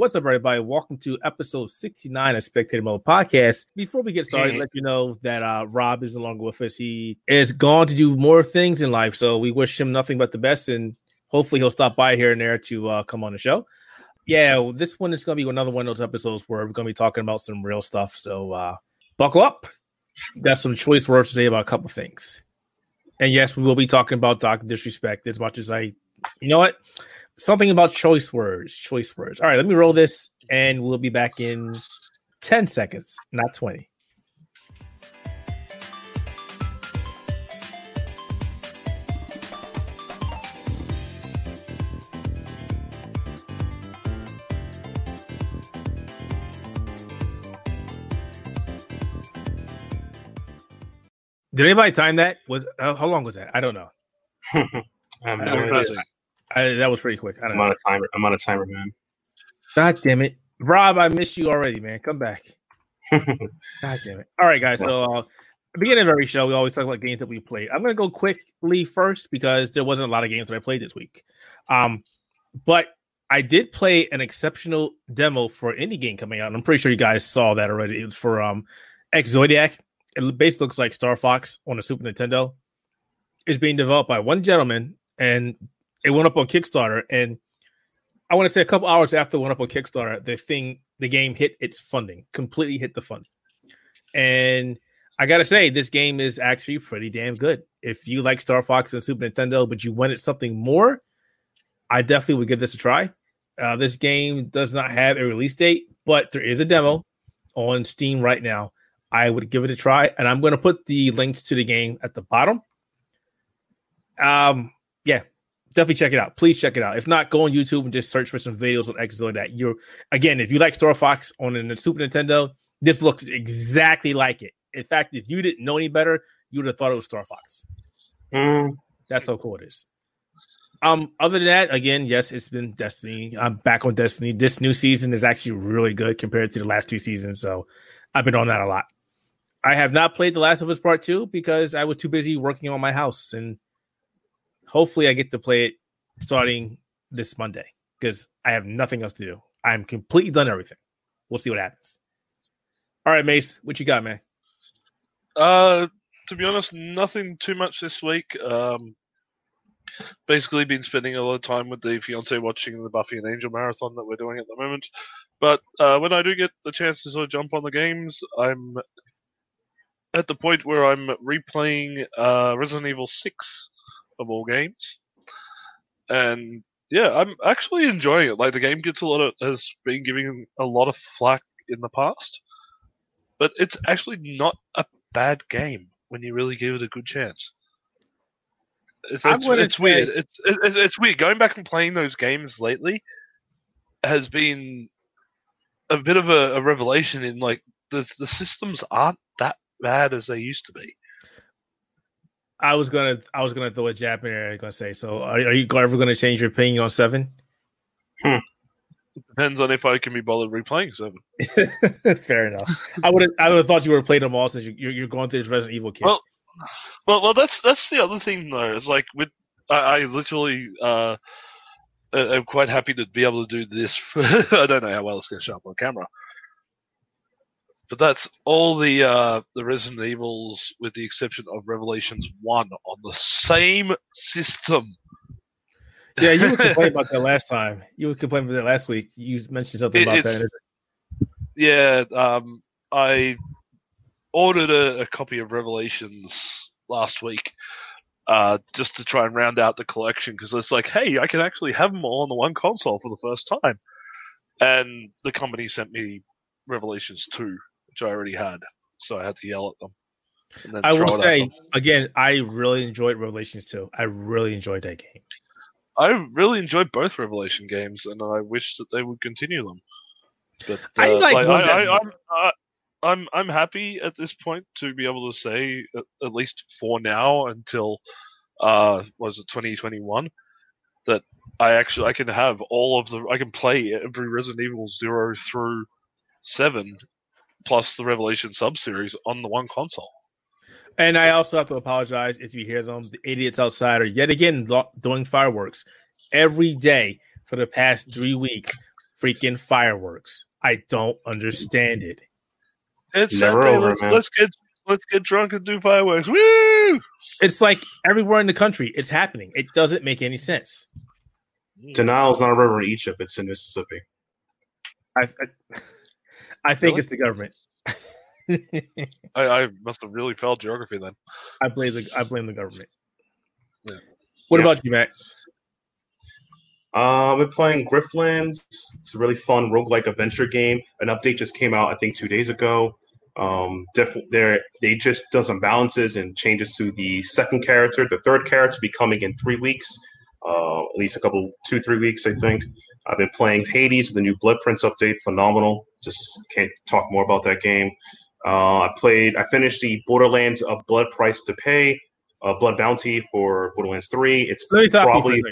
What's up, everybody? Welcome to episode 69 of Spectator Mode Podcast. Before we get started, let you know that Rob is no longer with us. He is gone to do more things in life, so we wish him nothing but the best, and hopefully he'll stop by here and there to come on the show. Yeah, this one is going to be another one of those episodes where we're going to be talking about some real stuff, so buckle up. Got some choice words to say about a couple things. And yes, we will be talking about Dr. Disrespect as much as I... You know what? Something about choice words. All right, let me roll this, and we'll be back in 10 seconds, not 20. Did anybody time that? How long was that? I don't know. That was pretty quick. I'm on a timer, man. God damn it. Rob, I missed you already, man. Come back. God damn it. All right, guys. So, beginning of every show, we always talk about games that we played. I'm going to go quickly first because there wasn't a lot of games that I played this week. But I did play an exceptional demo for an indie game coming out, and I'm pretty sure you guys saw that already. It was for X Zodiac. It basically looks like Star Fox on a Super Nintendo. It's being developed by one gentleman, and it went up on Kickstarter, and I want to say a couple hours after it went up on Kickstarter, the game hit its funding, completely hit the funding. And I got to say, this game is actually pretty damn good. If you like Star Fox and Super Nintendo, but you wanted something more, I definitely would give this a try. This game does not have a release date, but there is a demo on Steam right now. I would give it a try, and I'm going to put the links to the game at the bottom. Yeah. Definitely check it out. Please check it out. If not, go on YouTube and just search for some videos on X Zodiac. Again, if you like Star Fox on a Super Nintendo, this looks exactly like it. In fact, if you didn't know any better, you would have thought it was Star Fox. That's how cool it is. Other than that, again, yes, it's been Destiny. I'm back on Destiny. This new season is actually really good compared to the last two seasons, so I've been on that a lot. I have not played The Last of Us Part 2 because I was too busy working on my house, and hopefully I get to play it starting this Monday because I have nothing else to do. I'm completely done everything. We'll see what happens. All right, Mace, what you got, man? To be honest, nothing too much this week. Basically been spending a lot of time with the fiancé watching the Buffy and Angel marathon that we're doing at the moment. But when I do get the chance to sort of jump on the games, I'm at the point where I'm replaying Resident Evil 6. Of all games, and yeah, I'm actually enjoying it. Like, the game has been giving a lot of flack in the past, but it's actually not a bad game when you really give it a good chance. It's weird. It's weird. Going back and playing those games lately has been a bit of a revelation in, like, the systems aren't that bad as they used to be. I was gonna throw a jab in there and gonna say, so are you ever gonna change your opinion on 7? It depends on if I can be bothered replaying 7. Fair enough. I would have thought you would have played them all since you're going through this Resident Evil kid. Well, that's the other thing though. It's like I literally am quite happy to be able to do this. I don't know how well it's gonna show up on camera. But that's all the Resident Evils, with the exception of Revelations 1, on the same system. Yeah, you were complaining about that last time. You were complaining about that last week. You mentioned something about that. Yeah, I ordered a copy of Revelations last week just to try and round out the collection, because it's like, hey, I can actually have them all on the one console for the first time. And the company sent me Revelations 2. Which I already had, so I had to yell at them. And then I will say, again, I really enjoyed Revelations 2. I really enjoyed that game. I really enjoyed both Revelation games, and I wish that they would continue them. But I'm happy at this point to be able to say, at least for now, until 2021, that I can have all of the... I can play every Resident Evil 0 through 7, plus the Revelation sub-series, on the one console. And I also have to apologize if you hear them. The idiots outside are yet again doing fireworks every day for the past 3 weeks freaking fireworks. I don't understand it. It's never Sunday, over, let's get drunk and do fireworks. Woo! It's like everywhere in the country, it's happening. It doesn't make any sense. Denial is not a river in Egypt; it's in Mississippi. I think really? It's the government. I must have really failed geography then. I blame the government. Yeah. What about you, Max? We're playing Grifflands. It's a really fun roguelike adventure game. An update just came out, I think, 2 days ago. They just done some balances and changes to the second character. The third character will be coming in 3 weeks, at least a couple, 2-3 weeks, I think. I've been playing Hades, the new Blood Prince update, phenomenal. Just can't talk more about that game. I finished the Borderlands of Blood Price to Pay, Blood Bounty for Borderlands 3. It's probably.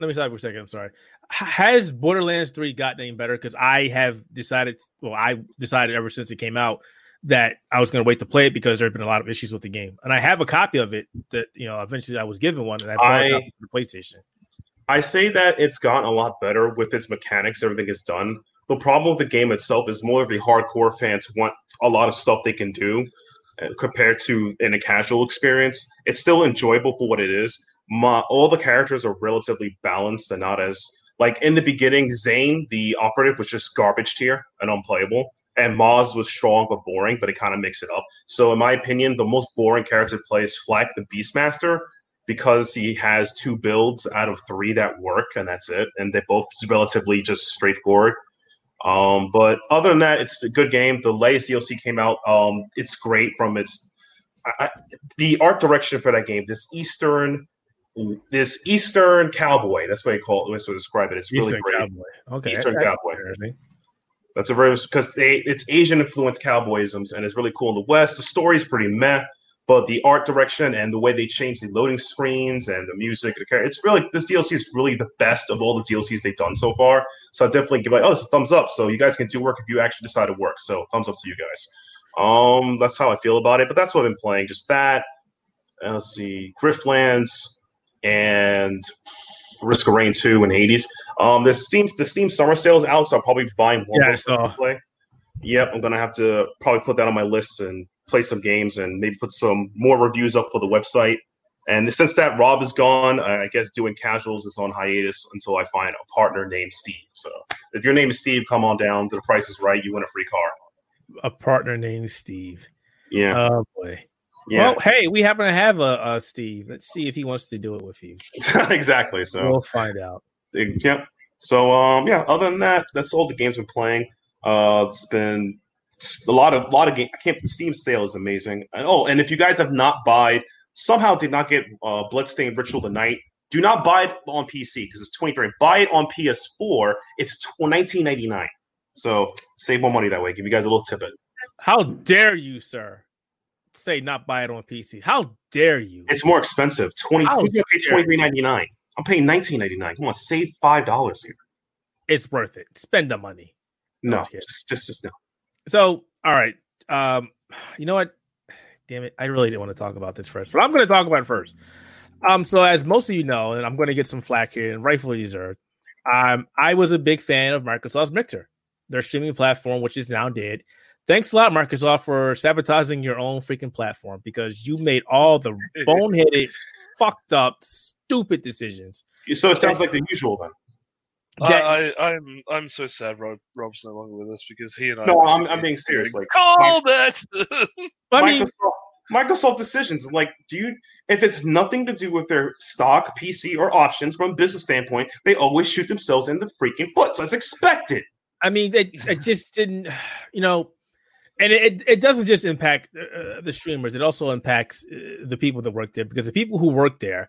Let me stop for a second. I'm sorry. Has Borderlands 3 gotten any better? Because I decided ever since it came out that I was going to wait to play it because there have been a lot of issues with the game, and I have a copy of it that eventually I was given one, and I bought a copy for the PlayStation. I say that it's gotten a lot better with its mechanics. Everything is done. The problem with the game itself is more of the hardcore fans want a lot of stuff they can do compared to in a casual experience. It's still enjoyable for what it is. All the characters are relatively balanced and not as like in the beginning. Zane, the operative, was just garbage tier and unplayable, and Moz was strong but boring. But it kind of mixed it up. So, in my opinion, the most boring character to play is Flack, the Beastmaster, because he has 2 builds out of 3 that work, and that's it. And they're both relatively just straightforward. But other than that, it's a good game. The latest DLC came out. It's great from its the art direction for that game. This Eastern cowboy. That's what they call it. That's what they describe it. It's really Eastern great. Cowboy. Okay. Eastern cowboy. That's a very because it's Asian influenced cowboyisms, and it's really cool in the West. The story's pretty meh, but the art direction and the way they change the loading screens and the music, it's really this DLC is really the best of all the DLCs they've done so far. So I definitely give this a thumbs up. So you guys can do work if you actually decide to work. So thumbs up to you guys. That's how I feel about it. But that's what I've been playing. Just that. Let's see, Grifflands. And Risk of Rain 2 and Hades. The Steam summer sale is out, so I'll probably buy more to play. Yep, I'm gonna have to probably put that on my list and play some games and maybe put some more reviews up for the website. And since that Rob is gone, I guess doing casuals is on hiatus until I find a partner named Steve. So if your name is Steve, come on down to The Price Is Right. You win a free car. A partner named Steve. Yeah. Oh boy. Yeah. Well, hey, we happen to have a Steve. Let's see if he wants to do it with you. Exactly. So we'll find out. Yeah. So, other than that, that's all the games we're playing. It's been a lot of games. Steam sale is amazing. And if you guys have not bought, somehow did not get Bloodstained Ritual tonight, do not buy it on PC because it's $23. Buy it on PS4. It's $19.99. So save more money that way. Give you guys a little tidbit. How dare you, sir? Say not buy it on PC. How dare you? It's more expensive. $23.99. I'm paying $19.99. Come on, save $5 here. It's worth it. Spend the money. No, just no. So, all right. You know what? Damn it. I really didn't want to talk about this first, but I'm going to talk about it first. So as most of you know, and I'm going to get some flack here, and rightfully deserved, I was a big fan of Microsoft's Mixer, their streaming platform, which is now dead. Thanks a lot, Microsoft, for sabotaging your own freaking platform because you made all the boneheaded, fucked up, stupid decisions. So it sounds like the usual then. I'm so sad Rob's no longer with us because he and I... No, I'm being serious. Like, call that! I mean... Microsoft decisions is like, if it's nothing to do with their stock, PC, or options from a business standpoint, they always shoot themselves in the freaking foot. So it's expected. I mean, it just didn't... And it doesn't just impact the streamers. It also impacts the people that work there because the people who work there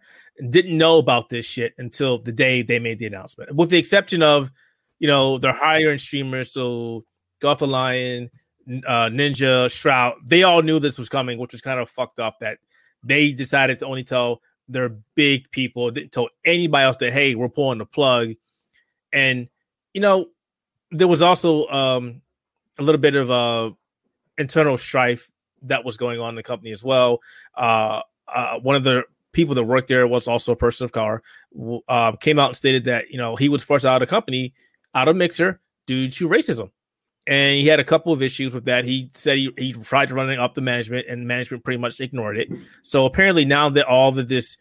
didn't know about this shit until the day they made the announcement. With the exception of, their higher-end streamers, so Gothalion, Ninja, Shroud, they all knew this was coming, which was kind of fucked up that they decided to only tell their big people, didn't tell anybody else that, hey, we're pulling the plug. And, there was also a little bit of... internal strife that was going on in the company as well. One of the people that worked there was also a person of color, came out and stated that, he was forced out of the company, out of Mixer, due to racism. And he had a couple of issues with that. He said he tried to run it up the management, and management pretty much ignored it. So apparently now that all of this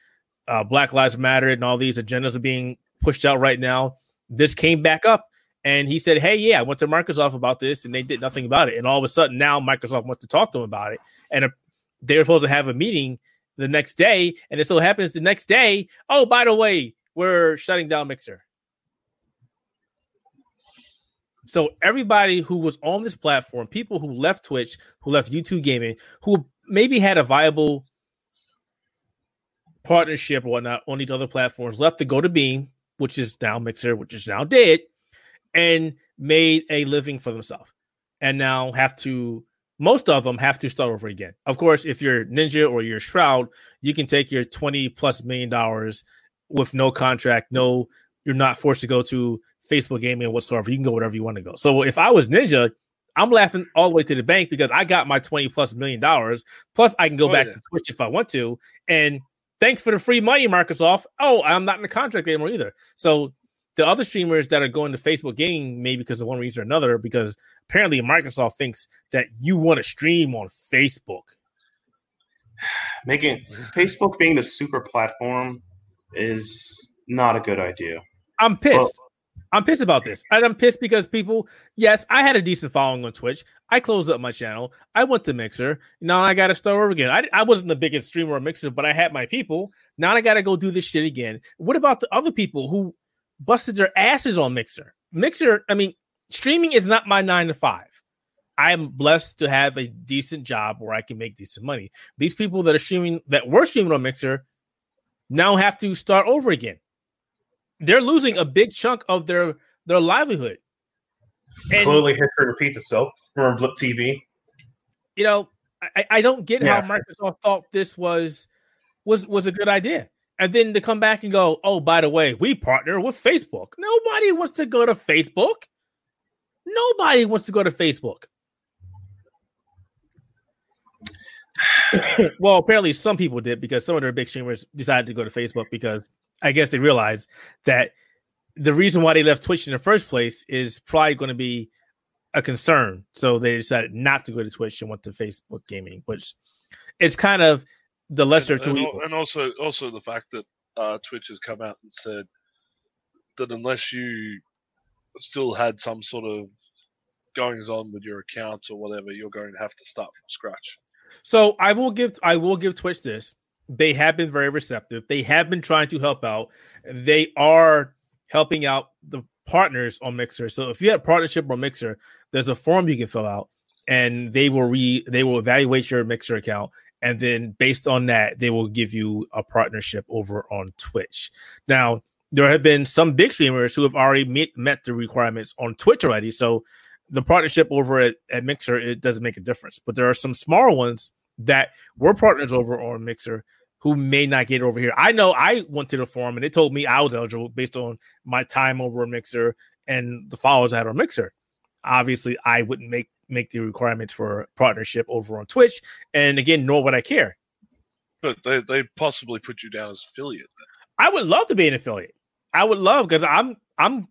Black Lives Matter and all these agendas are being pushed out right now, this came back up. And he said, hey, yeah, I went to Microsoft about this, and they did nothing about it. And all of a sudden now Microsoft wants to talk to them about it. And they were supposed to have a meeting the next day, and it still happens the next day. Oh, by the way, we're shutting down Mixer. So everybody who was on this platform, people who left Twitch, who left YouTube Gaming, who maybe had a viable partnership or whatnot on these other platforms, left to go to Beam, which is now Mixer, which is now dead, and made a living for themselves. And now most of them have to start over again. Of course, if you're Ninja or you're Shroud, you can take your $20+ million with no contract, you're not forced to go to Facebook Gaming whatsoever. You can go wherever you want to go. So if I was Ninja, I'm laughing all the way to the bank because I got my $20+ million. Plus, I can go back to Twitch if I want to. And thanks for the free money, Microsoft. Oh, I'm not in the contract anymore either. So the other streamers that are going to Facebook Gaming, maybe because of one reason or another, because apparently Microsoft thinks that you want to stream on Facebook. Making Facebook being the super platform is not a good idea. I'm pissed. I'm pissed about this. And I'm pissed because yes, I had a decent following on Twitch. I closed up my channel. I went to Mixer. Now I got to start over again. I wasn't the biggest streamer on Mixer, but I had my people. Now I got to go do this shit again. What about the other people who busted their asses on Mixer? Streaming is not my 9-to-5. I'm blessed to have a decent job where I can make decent money. These people that were streaming on Mixer now have to start over again. They're losing a big chunk of their livelihood. And clearly, history repeats itself from Blip TV. I don't get how Microsoft thought this was a good idea. And then to come back and go, oh, by the way, we partner with Facebook. Nobody wants to go to Facebook. Nobody wants to go to Facebook. Well, apparently some people did, because some of their big streamers decided to go to Facebook because I guess they realized that the reason why they left Twitch in the first place is probably going to be a concern. So they decided not to go to Twitch and went to Facebook Gaming, which is kind of the lesser of two evils. And also the fact that Twitch has come out and said that unless you still had some sort of goings-on with your accounts or whatever, you're going to have to start from scratch. So I will give Twitch this. They have been very receptive. They have been trying to help out. They are helping out the partners on Mixer. So if you have partnership on Mixer, there's a form you can fill out, and they will evaluate your Mixer account, and then based on that, they will give you a partnership over on Twitch. Now, there have been some big streamers who have already met the requirements on Twitch already, so the partnership over at Mixer, it doesn't make a difference. But there are some smaller ones that were partners over on Mixer who may not get over here. I know I went to the forum and they told me I was eligible based on my time over on Mixer and the followers I had on Mixer. Obviously, I wouldn't make the requirements for partnership over on Twitch, and again, nor would I care. But they possibly put you down as affiliate. I would love to be an affiliate. I would love, because I'm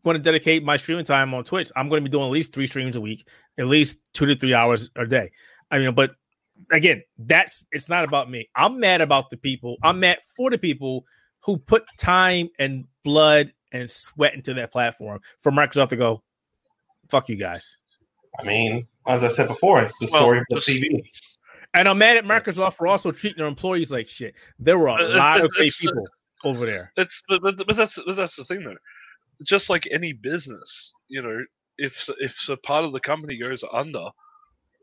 going to dedicate my streaming time on Twitch. I'm going to be doing at least 3 streams a week, at least 2 to 3 hours a day. But again, it's not about me. I'm mad about the people. I'm mad for the people who put time and blood and sweat into that platform for Microsoft to go, fuck you guys. As I said before, it's the story of the TV. And I'm mad at Microsoft for also treating their employees like shit. There were a lot of paid people over there. That's the thing, though. Just like any business, if part of the company goes under,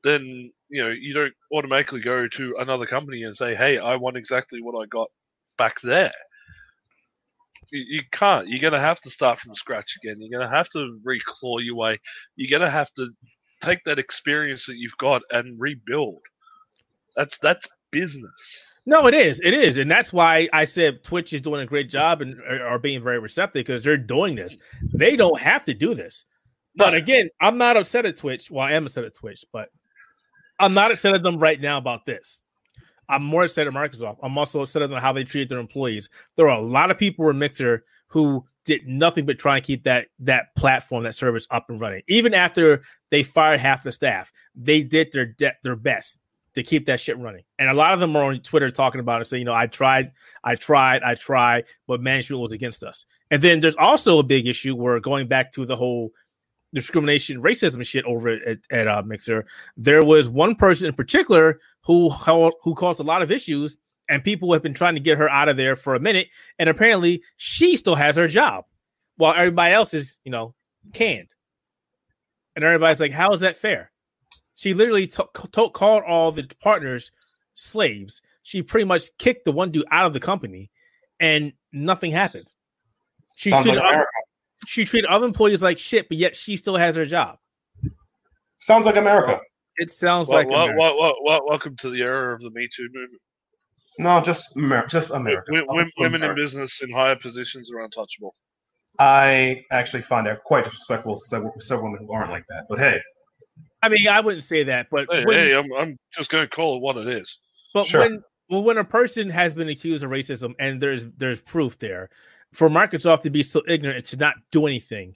then you don't automatically go to another company and say, hey, I want exactly what I got back there. You can't. You're going to have to start from scratch again. You're going to have to reclaw your way. You're going to have to take that experience that you've got and rebuild. That's business. No, it is. It is. And that's why I said Twitch is doing a great job and are being very receptive, because they're doing this. They don't have to do this. But again, I'm not upset at Twitch. Well, I am upset at Twitch, but I'm not upset at them right now about this. I'm more upset at Microsoft. I'm also upset at them how they treated their employees. There are a lot of people in Mixer who did nothing but try and keep that platform, that service up and running. Even after they fired half the staff, they did their best to keep that shit running. And a lot of them are on Twitter talking about it, saying, you know, I tried, but management was against us. And then there's also a big issue where, going back to the whole discrimination, racism shit over at Mixer, there was one person in particular who caused a lot of issues, and people have been trying to get her out of there for a minute. And apparently she still has her job while everybody else is, you know, canned. And everybody's like, how is that fair? She literally called all the partners slaves. She pretty much kicked the one dude out of the company, and nothing happened. She treated other employees like shit, but yet she still has her job. Sounds like America. It sounds America. Welcome to the era of the Me Too movement. No, just America. Women in business in higher positions are untouchable. I actually find that quite disrespectful to some women who aren't like that. But hey. I mean, I wouldn't say that, but I'm just going to call it what it is. But sure. when a person has been accused of racism and there's proof there, for Microsoft to be so ignorant and to not do anything,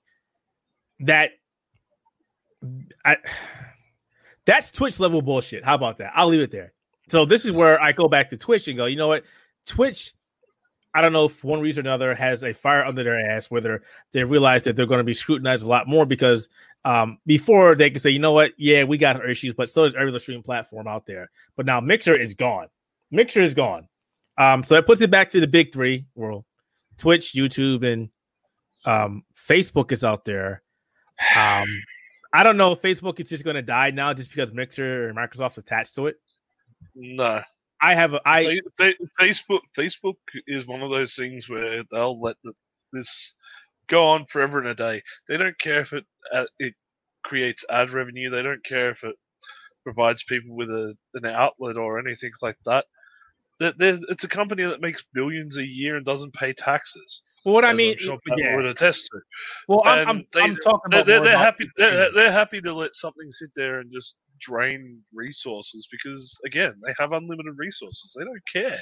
that's Twitch level bullshit. How about that? I'll leave it there. So this is where I go back to Twitch and go, you know what? Twitch, I don't know, for one reason or another, has a fire under their ass, whether they realize that they're going to be scrutinized a lot more, because before they could say, you know what? Yeah, we got our issues, but so does every other streaming platform out there. But now Mixer is gone. So that puts it back to the big three world. Twitch, YouTube, and Facebook is out there. I don't know if Facebook is just going to die now just because Mixer and Microsoft's attached to it. No. Facebook is one of those things where they'll let this go on forever and a day. They don't care if it creates ad revenue. They don't care if it provides people with an outlet or anything like that. It's a company that makes billions a year and doesn't pay taxes. Well, what I mean, people would attest to. Well, I'm talking about they're happy. They're happy to let something sit there and just drain resources because, again, they have unlimited resources. They don't care.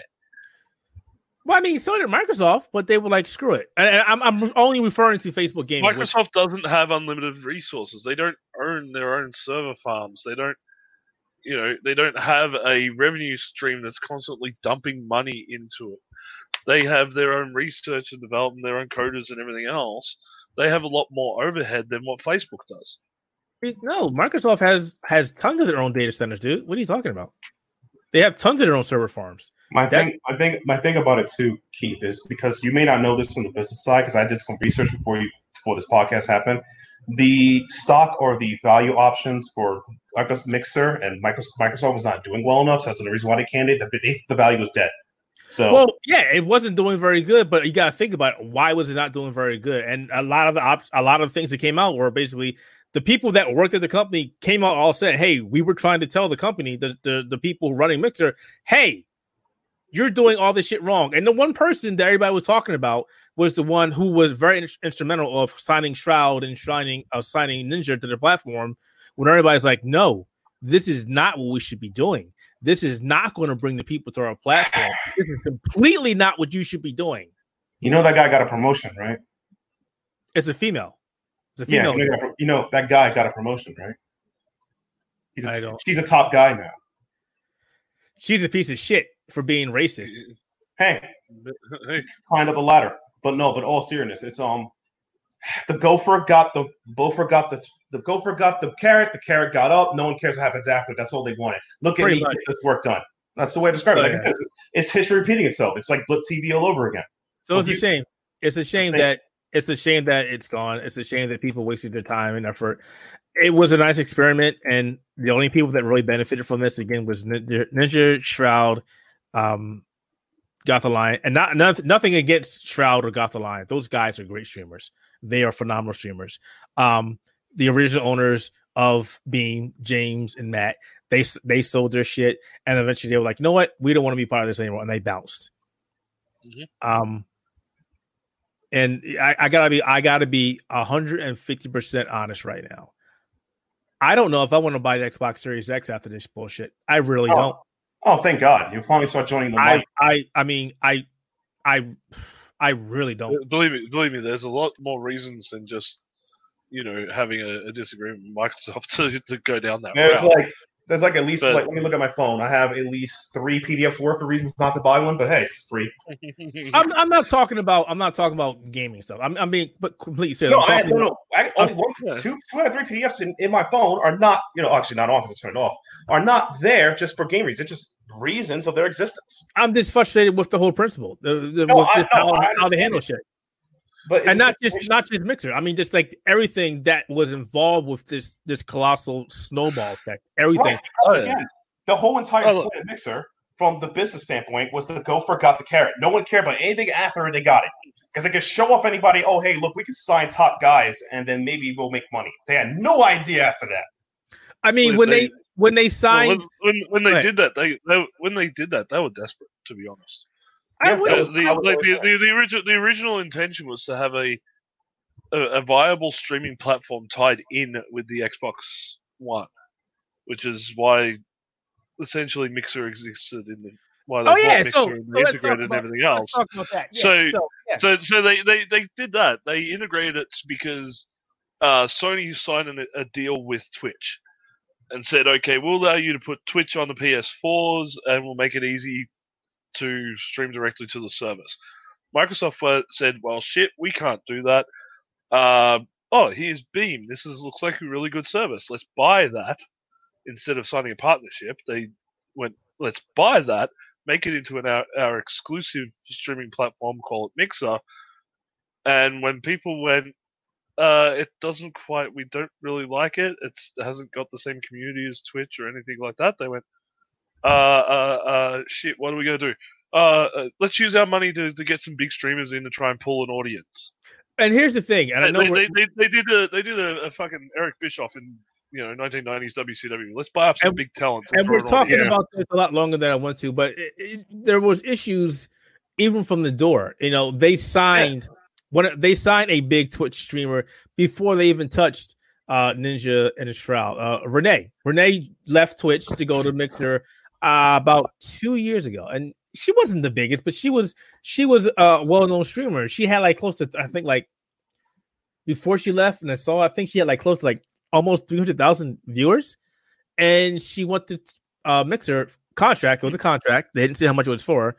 Well, I mean, so did Microsoft, but they were like, screw it. And I'm only referring to Facebook Gaming. Microsoft doesn't have unlimited resources. They don't own their own server farms. They don't. You know, they don't have a revenue stream that's constantly dumping money into it. They have their own research and development, their own coders and everything else. They have a lot more overhead than what Facebook does. No, Microsoft has tons of their own data centers, dude. What are you talking about? They have tons of their own server farms. My thing about it too, Keith, is because you may not know this from the business side, because I did some research before this podcast happened. The stock or the value options for Mixer and Microsoft was not doing well enough, so that's the reason why they canned it. The value was dead. So, well, yeah, it wasn't doing very good, but you got to think about it. Why was it not doing very good? And a lot of things that came out were basically the people that worked at the company came out all said, "Hey, we were trying to tell the company, the people running Mixer, hey, you're doing all this shit wrong." And the one person that everybody was talking about was the one who was very instrumental of signing Shroud and signing Ninja to the platform, when everybody's like, no, this is not what we should be doing. This is not going to bring the people to our platform. This is completely not what you should be doing. You know that guy got a promotion, right? It's a female. Yeah, you know that guy got a promotion, right? She's a top guy now. She's a piece of shit for being racist. Hey, climb up a ladder. But no, but all seriousness, it's the gopher got the carrot. The carrot got up. No one cares what happens after. That's all they wanted. Look at me, get this work done. That's the way I describe it. Like I said, it's history repeating itself. It's like Blip TV all over again. So it's a shame. It's a shame that it's gone. It's a shame that people wasted their time and effort. It was a nice experiment, and the only people that really benefited from this again was Ninja, Shroud, Gothalion, and nothing against Shroud or Gothalion. Those guys are great streamers. They are phenomenal streamers. The original owners of Beam, James and Matt, they sold their shit, and eventually they were like, you know what? We don't want to be part of this anymore, and they bounced. Mm-hmm. And I gotta be 150% honest right now. I don't know if I want to buy the Xbox Series X after this bullshit. I really don't. Oh, thank God! You finally start joining the. I mean, I I really don't. Believe me, there's a lot more reasons than just, you know, having a disagreement with Microsoft to go down that route. There's like at least, but, like, let me look at my phone. I have at least 3 PDFs worth of reasons not to buy one, but hey, it's 3. I'm not talking about gaming stuff. I'm being completely serious. No. Two out of 3 PDFs in my phone are not, you know, actually not on because I turned it off, are not there just for game reasons. It's just reasons of their existence. I'm just frustrated with the whole principle, how they handle shit. But and not just Mixer. I mean, just like everything that was involved with this colossal snowball effect. Everything. Right. Again, the whole entire point of Mixer, from the business standpoint, was the gopher got the carrot. No one cared about anything after they got it because they could show off anybody. Oh, hey, look, we can sign top guys, and then maybe we'll make money. They had no idea after that. I mean, when they signed when they did that, they were desperate, to be honest. The original intention was to have a viable streaming platform tied in with the Xbox One, which is why essentially Mixer existed in the Mixer and everything else. So they did that. They integrated it because Sony signed a deal with Twitch and said, okay, we'll allow you to put Twitch on the PS4s and we'll make it easy to stream directly to the service. Microsoft said, well, shit, we can't do that. Here's Beam. This looks like a really good service. Let's buy that. Instead of signing a partnership, they went, let's buy that, make it into our exclusive streaming platform, call it Mixer. And when people went, we don't really like it. It hasn't got the same community as Twitch or anything like that. They went, shit, what are we going to do? Let's use our money to get some big streamers in to try and pull an audience. And here's the thing. And I know they did a fucking Eric Bischoff in, you know, 1990s WCW. Let's buy up some big talent. And we're talking about this a lot longer than I want to, but there was issues even from the door. You know, they signed a big Twitch streamer before they even touched Ninja and Shroud. Renee left Twitch to go to Mixer about 2 years ago, and she wasn't the biggest, but she was a well-known streamer. She had like close to, I think, like before she left, and I think she had like close to like almost 300,000 viewers, and she went to Mixer contract. It was a contract. They didn't say how much it was for,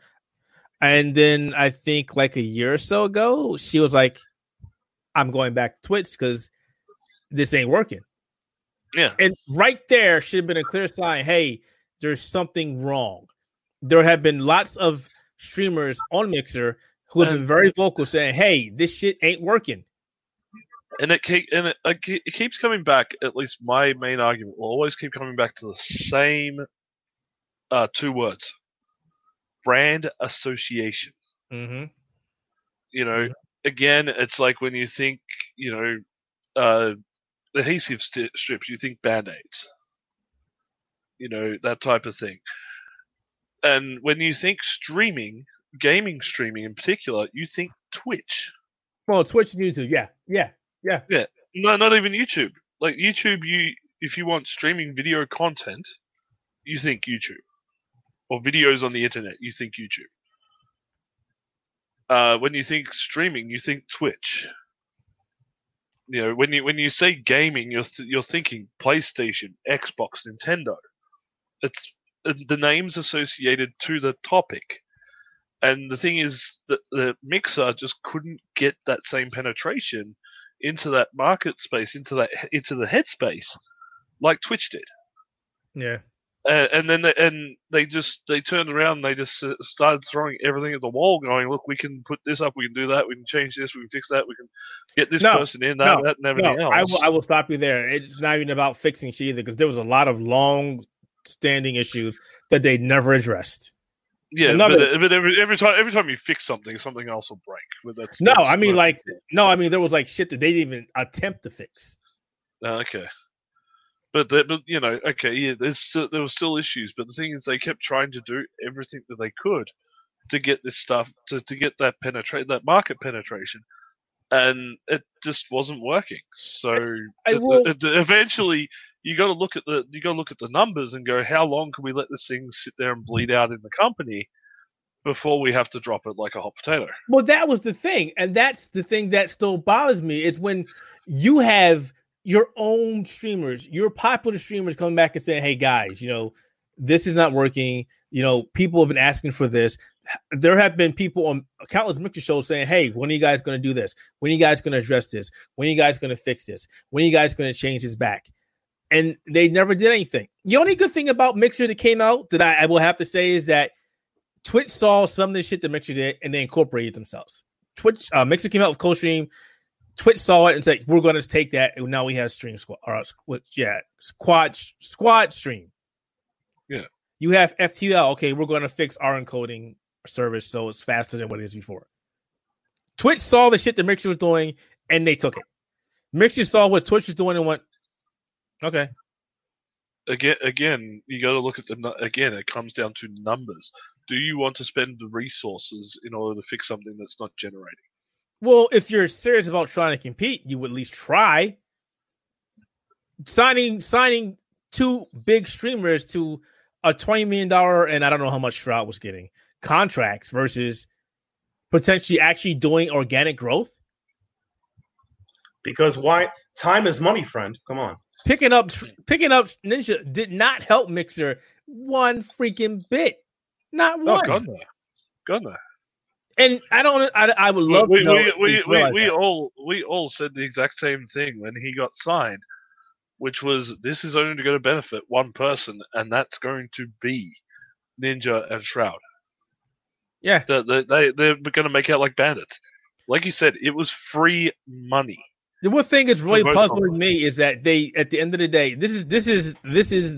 and then I think like a year or so ago, she was like, "I'm going back to Twitch because this ain't working." Yeah, and right there should have been a clear sign. Hey, there's something wrong. There have been lots of streamers on Mixer who have been very vocal saying, "Hey, this shit ain't working." And it keeps coming back. At least my main argument will always keep coming back to the same two words: brand association. Mm-hmm. You know, again, it's like when you think, you know, adhesive strips, you think Band-Aids, you know, that type of thing. And when you think streaming, gaming streaming in particular, you think Twitch. Well, Twitch and YouTube, yeah. No, not even YouTube. Like YouTube, if you want streaming video content, you think YouTube. Or videos on the internet, you think YouTube. When you think streaming, you think Twitch. You know, when you say gaming, you're thinking PlayStation, Xbox, Nintendo. It's the names associated to the topic. And the thing is that the Mixer just couldn't get that same penetration into that market space, into the headspace, like Twitch did. Yeah. And then they turned around and they just started throwing everything at the wall, going, "Look, we can put this up, we can do that, we can change this, we can fix that, we can get this person in, that, and everything else." I will stop you there. It's not even about fixing shit either, because there was a lot of long-standing issues that they never addressed. Yeah, but every time you fix something, something else will break. But I mean there was like shit that they didn't even attempt to fix. Okay. But you know, okay, yeah, there were still issues. But the thing is, they kept trying to do everything that they could to get this stuff, to get that market penetration, and it just wasn't working. So eventually, you got to look at the numbers and go, how long can we let this thing sit there and bleed out in the company before we have to drop it like a hot potato. Well, that was the thing. And that's the thing that still bothers me is when you have your own streamers, your popular streamers coming back and saying, hey, guys, you know, this is not working. You know, people have been asking for this. There have been people on countless Mixer shows saying, hey, when are you guys going to do this? When are you guys going to address this? When are you guys going to fix this? When are you guys going to change this back? And they never did anything. The only good thing about Mixer that came out that I will have to say is that Twitch saw some of this shit that Mixer did and they incorporated themselves. Twitch, Mixer came out with co-stream. Twitch saw it and said, we're going to take that. And now we have Stream Squad. Or, yeah, Squad Stream. Yeah. You have FTL. Okay, we're going to fix our encoding service so it's faster than what it is before. Twitch saw the shit that Mixer was doing and they took it. Mixer saw what Twitch was doing and went, okay. Again, you got to look at the, again, it comes down to numbers. Do you want to spend the resources in order to fix something that's not generating? Well, if you're serious about trying to compete, you would at least try. Signing two big streamers to a $20 million, and I don't know how much Shroud was getting, contracts versus potentially actually doing organic growth. Because why? Time is money, friend. Come on. Picking up Ninja did not help Mixer one freaking bit. Not one. Oh, God no. And I don't. I would love. We all said the exact same thing when he got signed, which was this is only going to benefit one person, and that's going to be Ninja and Shroud. Yeah, they're going to make out like bandits. Like you said, it was free money. The one thing that's really puzzling me is that they, at the end of the day, this is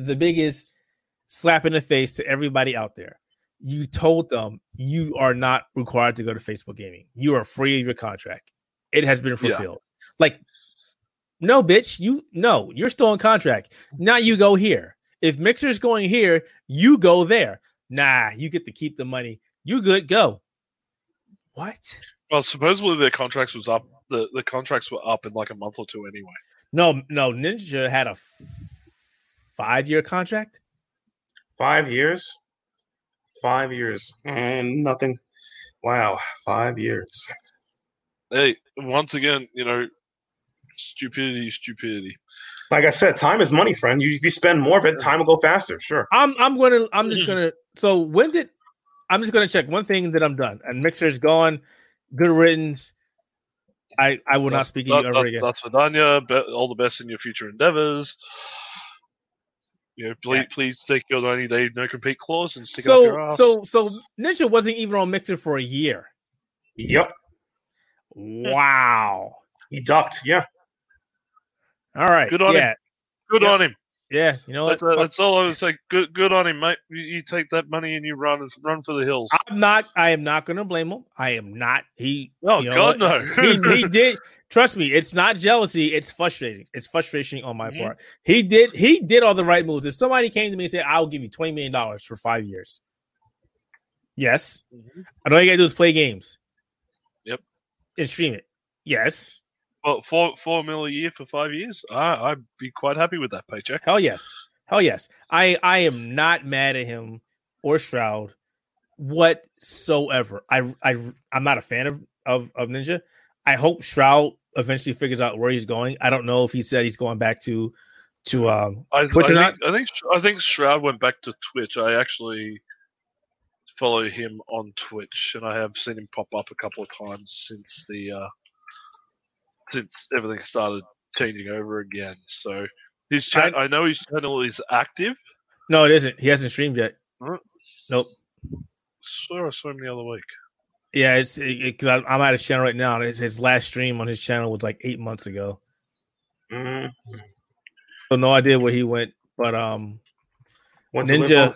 the biggest slap in the face to everybody out there. You told them you are not required to go to Facebook Gaming. You are free of your contract. It has been fulfilled. Yeah. Like, no, bitch, you're still on contract. Now you go here. If Mixer's going here, you go there. Nah, you get to keep the money. You good, go. What? Well, supposedly their contracts was up. The contracts were up in like a month or two anyway. No, Ninja had a 5-year contract. 5 years? 5 years. And nothing. Wow, 5 years. Hey, once again, you know, stupidity. Like I said, time is money, friend. If you spend more of it, time will go faster, sure. I'm just gonna check one thing that I'm done. And Mixer's gone. Good riddance. I will not speak to you ever again. That's for Danya. All the best in your future endeavors. You know, please take your 90-day no-compete clause and stick it up your ass. So Ninja wasn't even on Mixer for a year. Yep. Wow. He ducked. Yeah. All right. Good on him. Good on him. Yeah. You know what? That's all I would say. Good on him, mate. You take that money and you run for the hills. I am not going to blame him. I am not. Oh, you know God, what? No. he did. Trust me, it's not jealousy. It's frustrating. It's frustration on my part. He did all the right moves. If somebody came to me and said, I'll give you $20 million for 5 years. Yes. Mm-hmm. And all you got to do is play games. Yep. And stream it. Yes. Well, $4 million a year for 5 years? I'd be quite happy with that paycheck. Hell yes. I am not mad at him or Shroud whatsoever. I'm not a fan of Ninja. I hope Shroud eventually figures out where he's going. I don't know if he said he's going back to Twitch or not. I think Shroud went back to Twitch. I actually follow him on Twitch, and I have seen him pop up a couple of times since the. Since everything started changing over again. So his channel, I know his channel is active. No, it isn't. He hasn't streamed yet. Huh? Nope. I saw him the other week. Yeah, it's because I'm at his channel right now. His last stream on his channel was like 8 months ago. Mm-hmm. So no idea where he went, but Ninja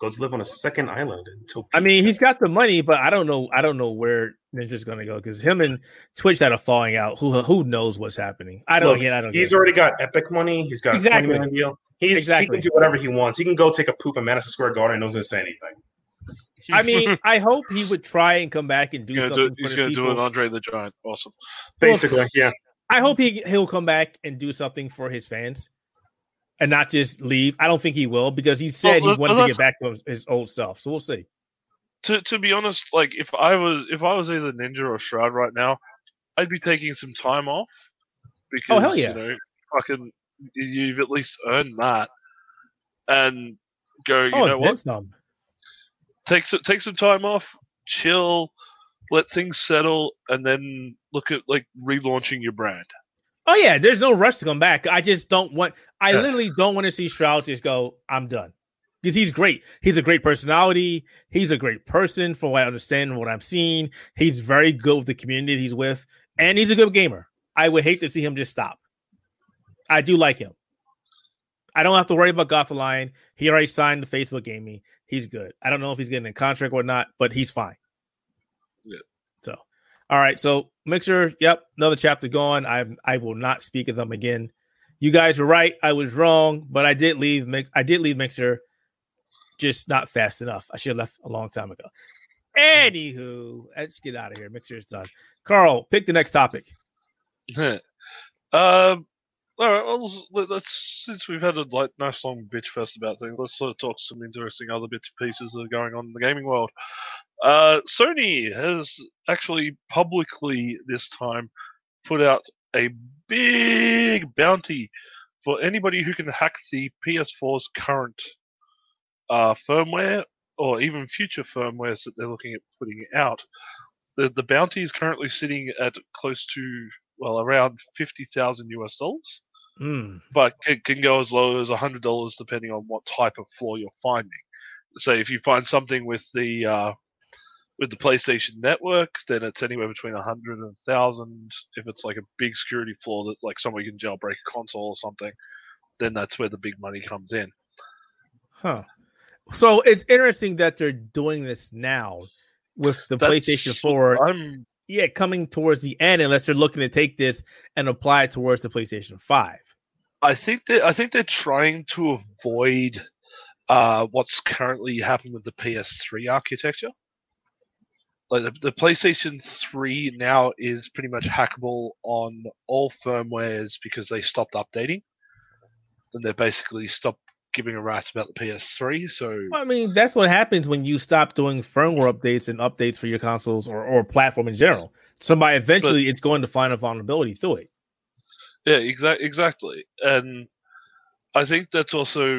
goes to live on a second island until. I mean, he's got the money, but I don't know where Ninja's gonna go because him and Twitch had a falling out. Who knows what's happening? I don't know. He's already got Epic money. He's got a $20 million deal. He can do whatever he wants. He can go take a poop in Madison Square Garden and no one's gonna say anything. I mean, I hope he would try and come back and do something. He's gonna do an Andre the Giant. Awesome. Basically, yeah. I hope he'll come back and do something for his fans. And not just leave. I don't think he will because he said he wanted to get back to his old self. So we'll see. to be honest, like if I was either Ninja or Shroud right now, I'd be taking some time off because oh, hell yeah. You know, fucking you've at least earned that, and go. You know what? Numb. Take some time off, chill, let things settle, and then look at like relaunching your brand. Oh yeah, there's no rush to come back. I just don't want. I literally don't want to see Shroud just go. I'm done. Because he's great. He's a great personality. He's a great person from what I understand and what I'm seeing. He's very good with the community he's with. And he's a good gamer. I would hate to see him just stop. I do like him. I don't have to worry about Gothalion. He already signed to Facebook Gaming. He's good. I don't know if he's getting a contract or not, but he's fine. Yeah. So, all right. So, Mixer, yep, another chapter gone. I will not speak of them again. You guys were right. I was wrong, but I did leave Mixer. Just not fast enough. I should have left a long time ago. Anywho, let's get out of here. Mixer is done. Carl, pick the next topic. All right. Well, let's, since we've had a like nice long bitch fest about things, let's sort of talk some interesting other bits and pieces that are going on in the gaming world. Sony has actually publicly this time put out a big bounty for anybody who can hack the PS4's current firmware or even future firmwares that they're looking at putting out. The bounty is currently sitting at close to, well, around $50,000 US, but it can go as low as $100 depending on what type of flaw you're finding. So if you find something with the PlayStation Network, then it's anywhere between $100 and $1,000. If it's like a big security flaw that like somebody can jailbreak a console or something, then that's where the big money comes in. Huh. So it's interesting that they're doing this now with the PlayStation 4 coming towards the end, unless they're looking to take this and apply it towards the PlayStation 5. I think they're trying to avoid what's currently happened with the PS3 architecture. Like the PlayStation 3 now is pretty much hackable on all firmwares because they stopped updating, and they basically stopped giving a rat's about the PS3. So I mean, that's what happens when you stop doing firmware updates and updates for your consoles or platform in general. Somebody eventually it's going to find a vulnerability through it. Yeah, exactly. And I think that's also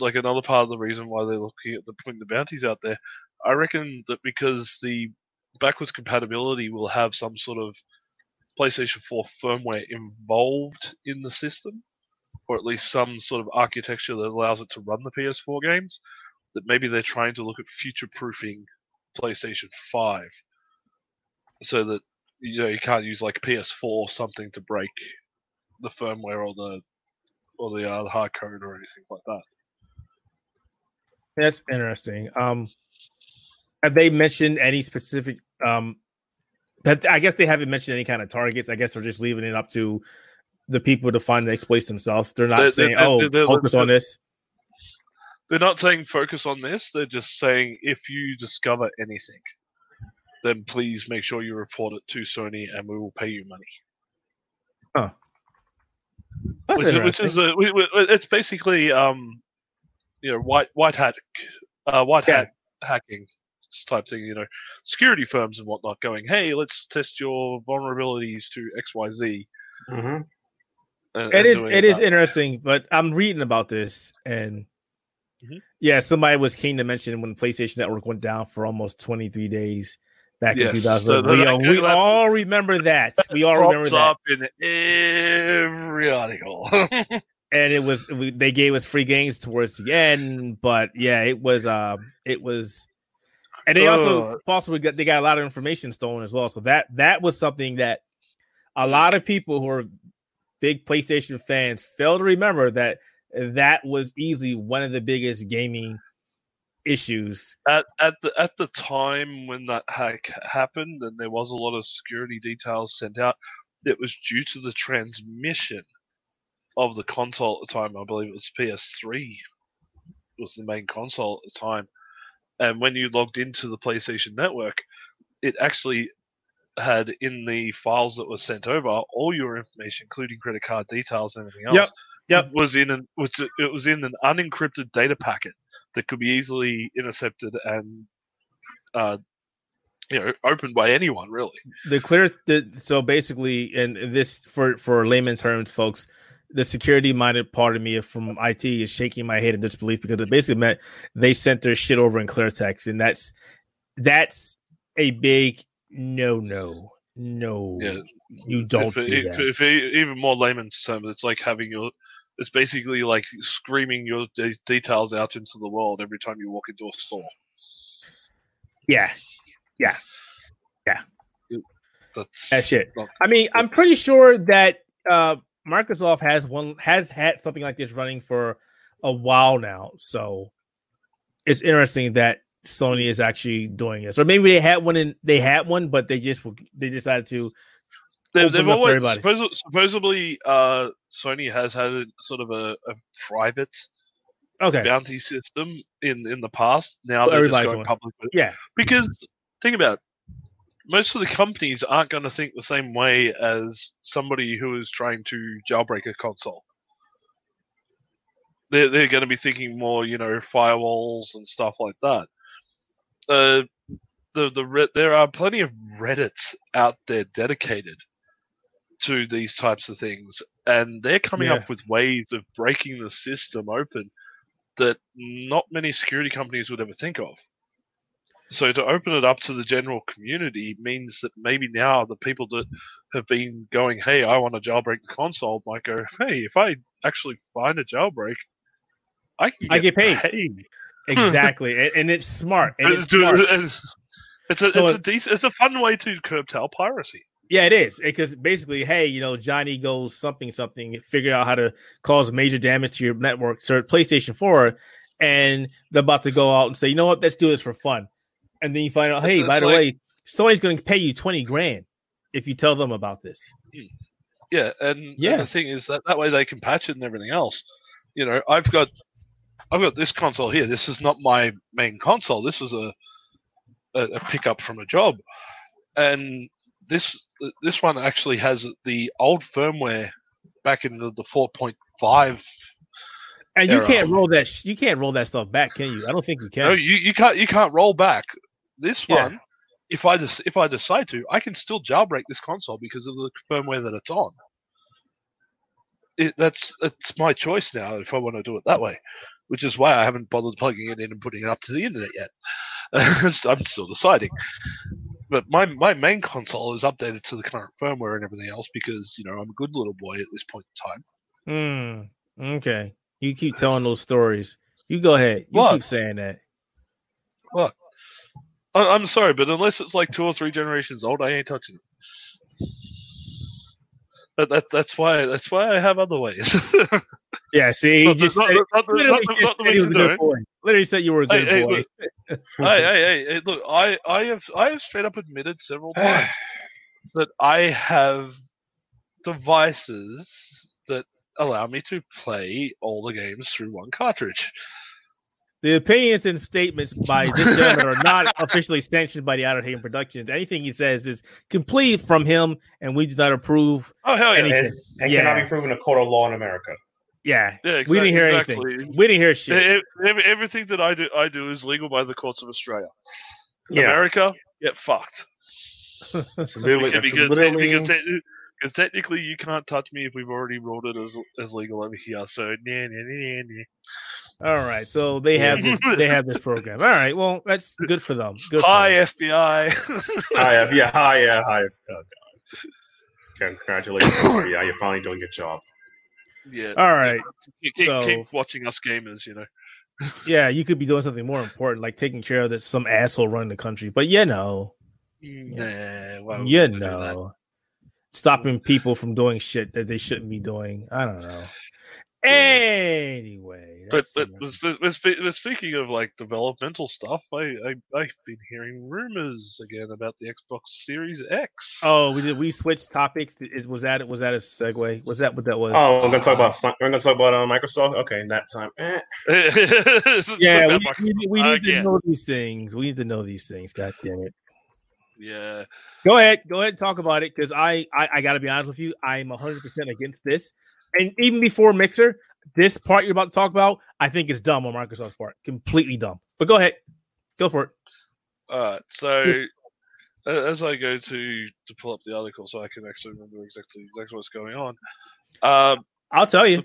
like another part of the reason why they're looking at putting the bounties out there. I reckon that because the backwards compatibility will have some sort of PlayStation 4 firmware involved in the system, or at least some sort of architecture that allows it to run the PS4 games, that maybe they're trying to look at future-proofing PlayStation 5 so that, you know, you can't use like PS4 or something to break the firmware or the hard code or anything like that. That's interesting. Have they mentioned any specific... I guess they haven't mentioned any kind of targets. I guess they're just leaving it up to the people to find the exploits themselves. They're not saying focus on this. They're not saying focus on this. They're just saying if you discover anything, then please make sure you report it to Sony and we will pay you money. Huh. That's it's basically white hat hacking type thing, you know, security firms and whatnot going, hey, let's test your vulnerabilities to XYZ. Mm-hmm. It is interesting, but I'm reading about this, and somebody was keen to mention when PlayStation Network went down for almost 23 days back in 2011. We all remember that. We all remember that. Drops up in every article. And it was they gave us free games towards the end, but yeah, it was. And they also possibly got a lot of information stolen as well. So that was something that a lot of people who are big PlayStation fans fail to remember that was easily one of the biggest gaming issues at the time when that hack happened, and there was a lot of security details sent out. It was due to the transmission of the console at the time. I believe it was PS3 was the main console at the time, and when you logged into the PlayStation Network, it actually had in the files that were sent over all your information, including credit card details and everything else. Yep. It was in an unencrypted data packet that could be easily intercepted and you know, open by anyone, really. So basically, and this for layman terms, folks, the security-minded part of me from IT is shaking my head in disbelief because it basically meant they sent their shit over in clear text, and that's a big no. No, yeah. You don't. If even more layman terms, it's like having your. It's basically like screaming your details out into the world every time you walk into a store. Yeah. That's it. I mean, I'm pretty sure that Microsoft has had something like this running for a while now. So it's interesting that Sony is actually doing this, or maybe they had one, but they decided to. They've always supposedly Sony has had a, sort of a private bounty system in the past. Now they're just going public. Yeah, because think about it. Most of the companies aren't going to think the same way as somebody who is trying to jailbreak a console. They're going to be thinking more, you know, firewalls and stuff like that. There are plenty of Reddits out there dedicated to these types of things, and they're coming up with ways of breaking the system open that not many security companies would ever think of. So to open it up to the general community means that maybe now the people that have been going, hey, I want to jailbreak the console, might go, hey, if I actually find a jailbreak, I get paid. Exactly, and it's smart. It's a fun way to curtail piracy. Yeah, it is, because basically, hey, you know, Johnny goes something, figured out how to cause major damage to your network, to PlayStation 4, and they're about to go out and say, you know what, let's do this for fun. And then you find out, hey, by the way, Sony's going to pay you $20,000 if you tell them about this. Yeah, and the thing is that way they can patch it and everything else. You know, I've got this console here. This is not my main console. This is a pickup from a job, and this one actually has the old firmware back in the 4.5. And you can't roll that. You can't roll that stuff back, can you? I don't think you can. No, you can't. You can't roll back this one. If I decide to, I can still jailbreak this console because of the firmware that it's on. It's my choice now if I want to do it that way, which is why I haven't bothered plugging it in and putting it up to the internet yet. I'm still deciding. But my main console is updated to the current firmware and everything else because, you know, I'm a good little boy at this point in time. Okay. You keep telling those stories. You go ahead. Keep saying that. What? I'm sorry, but unless it's like 2 or 3 generations old, I ain't touching it. That's why I have other ways. Yeah, see, he just literally said you were a good boy. Look, hey, look, I have straight up admitted several times that I have devices that allow me to play all the games through one cartridge. The opinions and statements by this gentleman are not officially sanctioned by the Outer Haven Productions. Anything he says is complete from him, and we do not approve. Oh, hell yeah. And cannot be proven a court of law in America. Yeah exactly, we didn't hear anything. We didn't hear shit. Everything that I do is legal by the courts of Australia. Yeah. America, get fucked. Because technically you can't touch me if we've already ruled it as legal over here. So, nah. All right, so they have this program. All right, well, that's good for them. Good hi, for them. FBI. Hi, oh, God. Congratulations, FBI. You're finally doing your job. Yeah. All right. Keep watching us gamers, you know. Yeah, you could be doing something more important, like taking care of some asshole running the country. But you know, stopping people from doing shit that they shouldn't be doing. I don't know. Anyway, but speaking of like developmental stuff, I've been hearing rumors again about the Xbox Series X. Oh, we switched topics. Was that a segue? Was that what that was? Oh, we're gonna talk about Microsoft. Okay, nap time. We need to know these things. We need to know these things. God damn it. Yeah. Go ahead and talk about it because I gotta be honest with you. I'm 100% against this. And even before Mixer, this part you're about to talk about, I think is dumb on Microsoft's part. Completely dumb. But go ahead. Go for it. All right, so as I go to pull up the article so I can actually remember exactly what's going on. I'll tell you.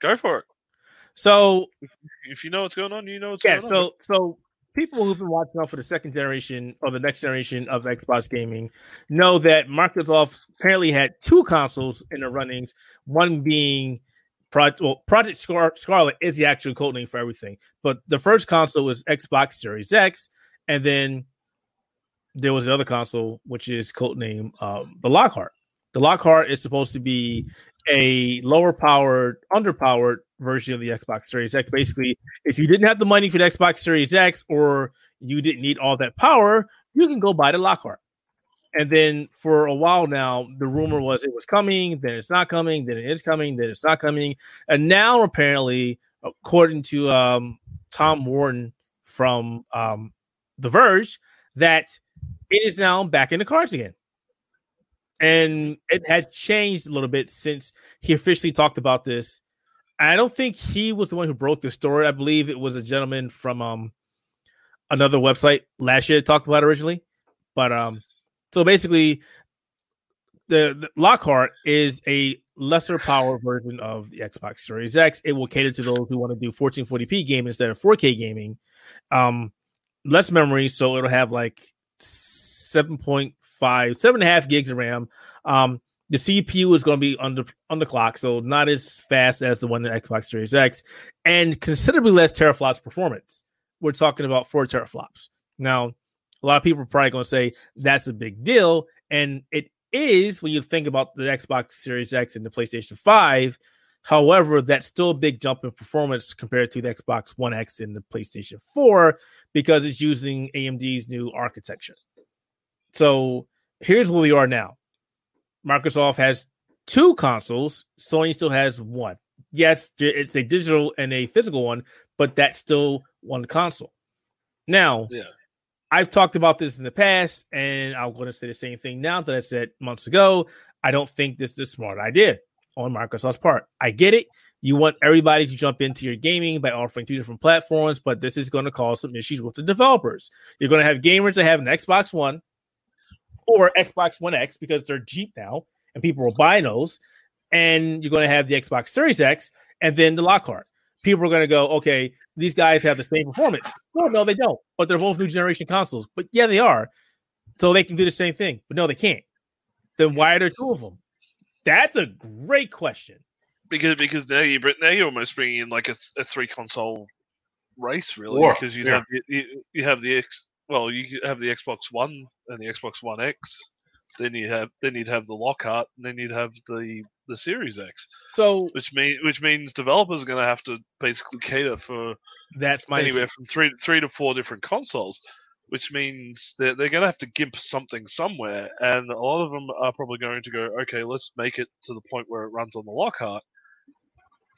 Go for it. So if you know what's going on, you know what's going on. So people who've been watching out for the second generation or the next generation of Xbox gaming know that Microsoft apparently had two consoles in the runnings, one being Project Scarlet is the actual code name for everything. But the first console was Xbox Series X, and then there was another console, which is codename the Lockhart. The Lockhart is supposed to be a lower-powered, underpowered version of the Xbox Series X. Basically, if you didn't have the money for the Xbox Series X or you didn't need all that power, you can go buy the Lockhart. And then for a while now, the rumor was it was coming, then it's not coming, then it is coming, then it's not coming. And now, apparently, according to Tom Warden from The Verge, that it is now back in the cards again. And it has changed a little bit since he officially talked about this. I don't think he was the one who broke the story. I believe it was a gentleman from another website last year that talked about it originally. But so basically, the Lockhart is a lesser power version of the Xbox Series X. It will cater to those who want to do 1440p gaming instead of 4K gaming. Less memory, so it'll have like 7.5 gigs of RAM. The CPU is going to be on the clock, so not as fast as the one in Xbox Series X, and considerably less teraflops performance. We're talking about 4 teraflops. Now, a lot of people are probably going to say that's a big deal, and it is when you think about the Xbox Series X and the PlayStation 5. However, that's still a big jump in performance compared to the Xbox One X and the PlayStation 4 because it's using AMD's new architecture. So here's where we are now. Microsoft has two consoles. Sony still has one. Yes, it's a digital and a physical one, but that's still one console. Now, yeah. I've talked about this in the past, and I'm going to say the same thing now that I said months ago. I don't think this is a smart idea on Microsoft's part. I get it. You want everybody to jump into your gaming by offering two different platforms, but this is going to cause some issues with the developers. You're going to have gamers that have an Xbox One or Xbox One X because they're cheap now and people will buy those. And you're going to have the Xbox Series X and then the Lockhart. People are going to go, okay, these guys have the same performance. Well, no, they don't. But they're both new generation consoles. But yeah, they are. So they can do the same thing. But no, they can't. Then why are there two of them? That's a great question. Because now you're almost bringing in like a three console race, really. War. Because you have the Xbox One and the Xbox One X. Then you'd have the Lockhart, and then you'd have the Series X. So which means developers are going to have to basically cater for from three to four different consoles, which means they're going to have to gimp something somewhere, and a lot of them are probably going to go, okay, let's make it to the point where it runs on the Lockhart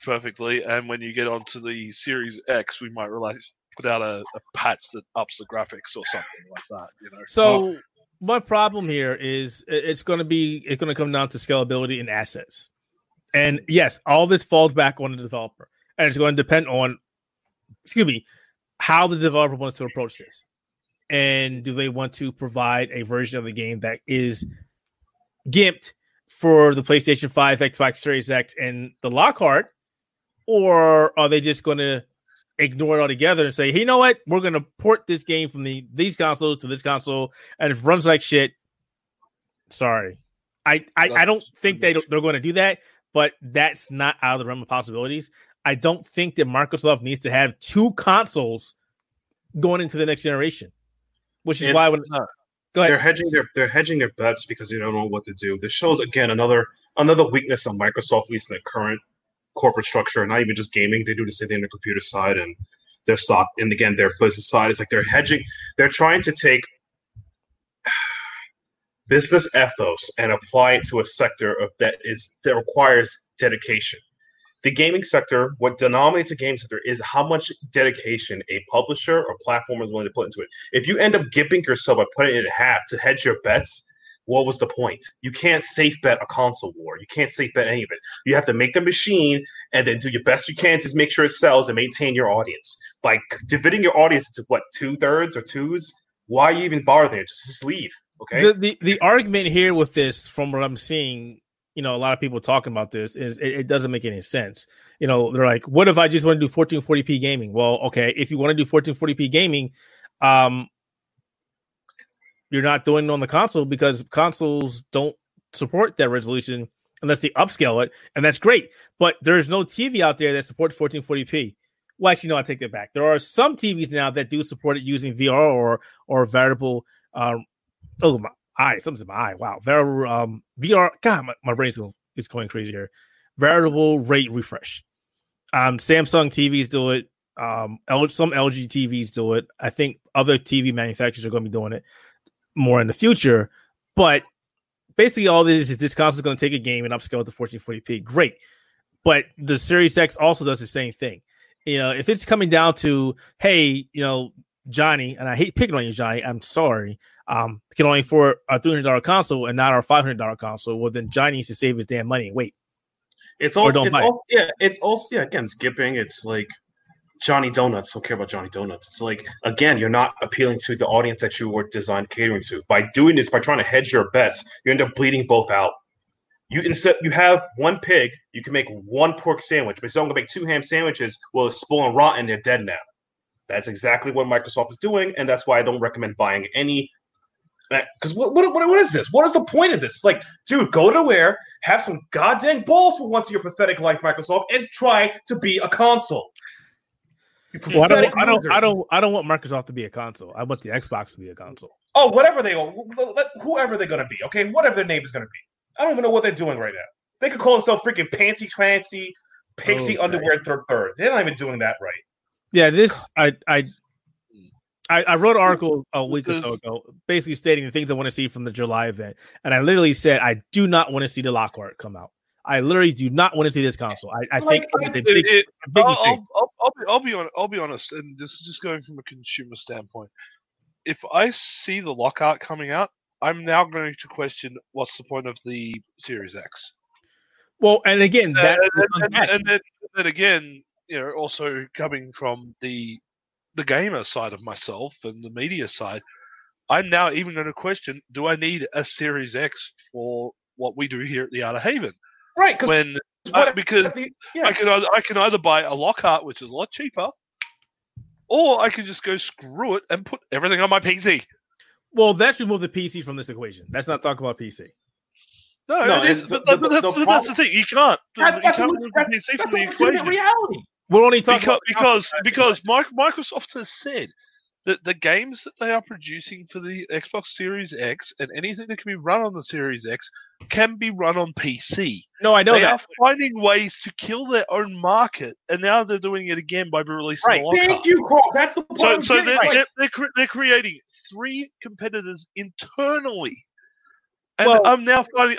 perfectly, and when you get onto the Series X, we might put out a patch that ups the graphics or something like that. You know. So. My problem here is it's going to come down to scalability and assets. And yes, all this falls back on the developer, and it's going to depend on, how the developer wants to approach this. And do they want to provide a version of the game that is gimped for the PlayStation 5, Xbox Series X, and the Lockhart? Or are they just going to ignore it altogether and say, hey, you know what? We're going to port this game from these consoles to this console, and if it runs like shit, sorry. I don't think they're going to do that, but that's not out of the realm of possibilities. I don't think that Microsoft needs to have two consoles going into the next generation, which is why go ahead. They're hedging their bets because they don't know what to do. This shows, again, another weakness of Microsoft, at least in the current corporate structure, and not even just gaming. They do the same thing on the computer side and their SOC, and again their business side. It's like they're hedging. They're trying to take business ethos and apply it to a sector that requires dedication. The gaming sector, what denominates a game sector is how much dedication a publisher or platform is willing to put into it. If you end up gimping yourself by putting it in half to hedge your bets, what was the point? You can't safe bet a console war. You can't safe bet any of it. You have to make the machine and then do your best you can to make sure it sells and maintain your audience. Like, dividing your audience into, what, 2/3 or 2s? Why are you even bothering? Just leave, okay? The argument here with this, from what I'm seeing, you know, a lot of people talking about this, is it doesn't make any sense. You know, they're like, what if I just want to do 1440p gaming? Well, okay, if you want to do 1440p gaming, you're not doing it on the console, because consoles don't support that resolution unless they upscale it, and that's great. But there's no TV out there that supports 1440p. Well, actually, no, I take that back. There are some TVs now that do support it using VR or variable. Oh, my eye, something's in my eye. Wow, variable VR. God, my brain's going crazy here. Variable rate refresh. Samsung TVs do it. Some LG TVs do it. I think other TV manufacturers are going to be doing it more in the future, but basically all this is this console is going to take a game and upscale it to 1440p. Great, but the Series X also does the same thing. You know, if it's coming down to, hey, you know, Johnny, and I hate picking on you, Johnny, I'm sorry, can only afford a $300 console and not our $500 console. Well, then Johnny needs to save his damn money. Wait, it's all skipping. It's like Johnny Donuts, don't care about Johnny Donuts. It's like, again, you're not appealing to the audience that you were designed catering to. By doing this, by trying to hedge your bets, you end up bleeding both out. You have one pig, you can make one pork sandwich, but someone can make 2 ham sandwiches, well, it's spoiling rotten and they're dead now. That's exactly what Microsoft is doing, and that's why I don't recommend buying any. Because what is this? What is the point of this? It's like, dude, go to where, have some goddamn balls for once in your pathetic life, Microsoft, and try to be a console. Well, I don't want Microsoft to be a console. I want the Xbox to be a console. Oh, whatever they are, whoever they're gonna be, okay, whatever their name is gonna be. I don't even know what they're doing right now. They could call themselves freaking Panty Trancy, Pixie Underwear Third. They're not even doing that right. Yeah, this I wrote an article a week or so ago, basically stating the things I want to see from the July event, and I literally said I do not want to see the Lockhart come out. I literally do not want to see this console. I think I'll be honest, and this is just going from a consumer standpoint. If I see the Lockhart coming out, I'm now going to question what's the point of the Series X. Well, and again, and then again, you know, also coming from the gamer side of myself and the media side, I'm now even going to question: do I need a Series X for what we do here at the Outer Haven? Right, because I can either buy a Lockhart, which is a lot cheaper, or I can just go screw it and put everything on my PC. Well, that should remove the PC from this equation. Let's not talk about PC. No, that's the thing. You can't. You can't remove the PC from the equation. Reality. We're only talking because Microsoft has said that the games that they are producing for the Xbox Series X and anything that can be run on the Series X can be run on PC. No, I know they are finding ways to kill their own market, and now they're doing it again by releasing. Right, thank you, Carl. That's the point. So they're creating 3 competitors internally, and I'm now going,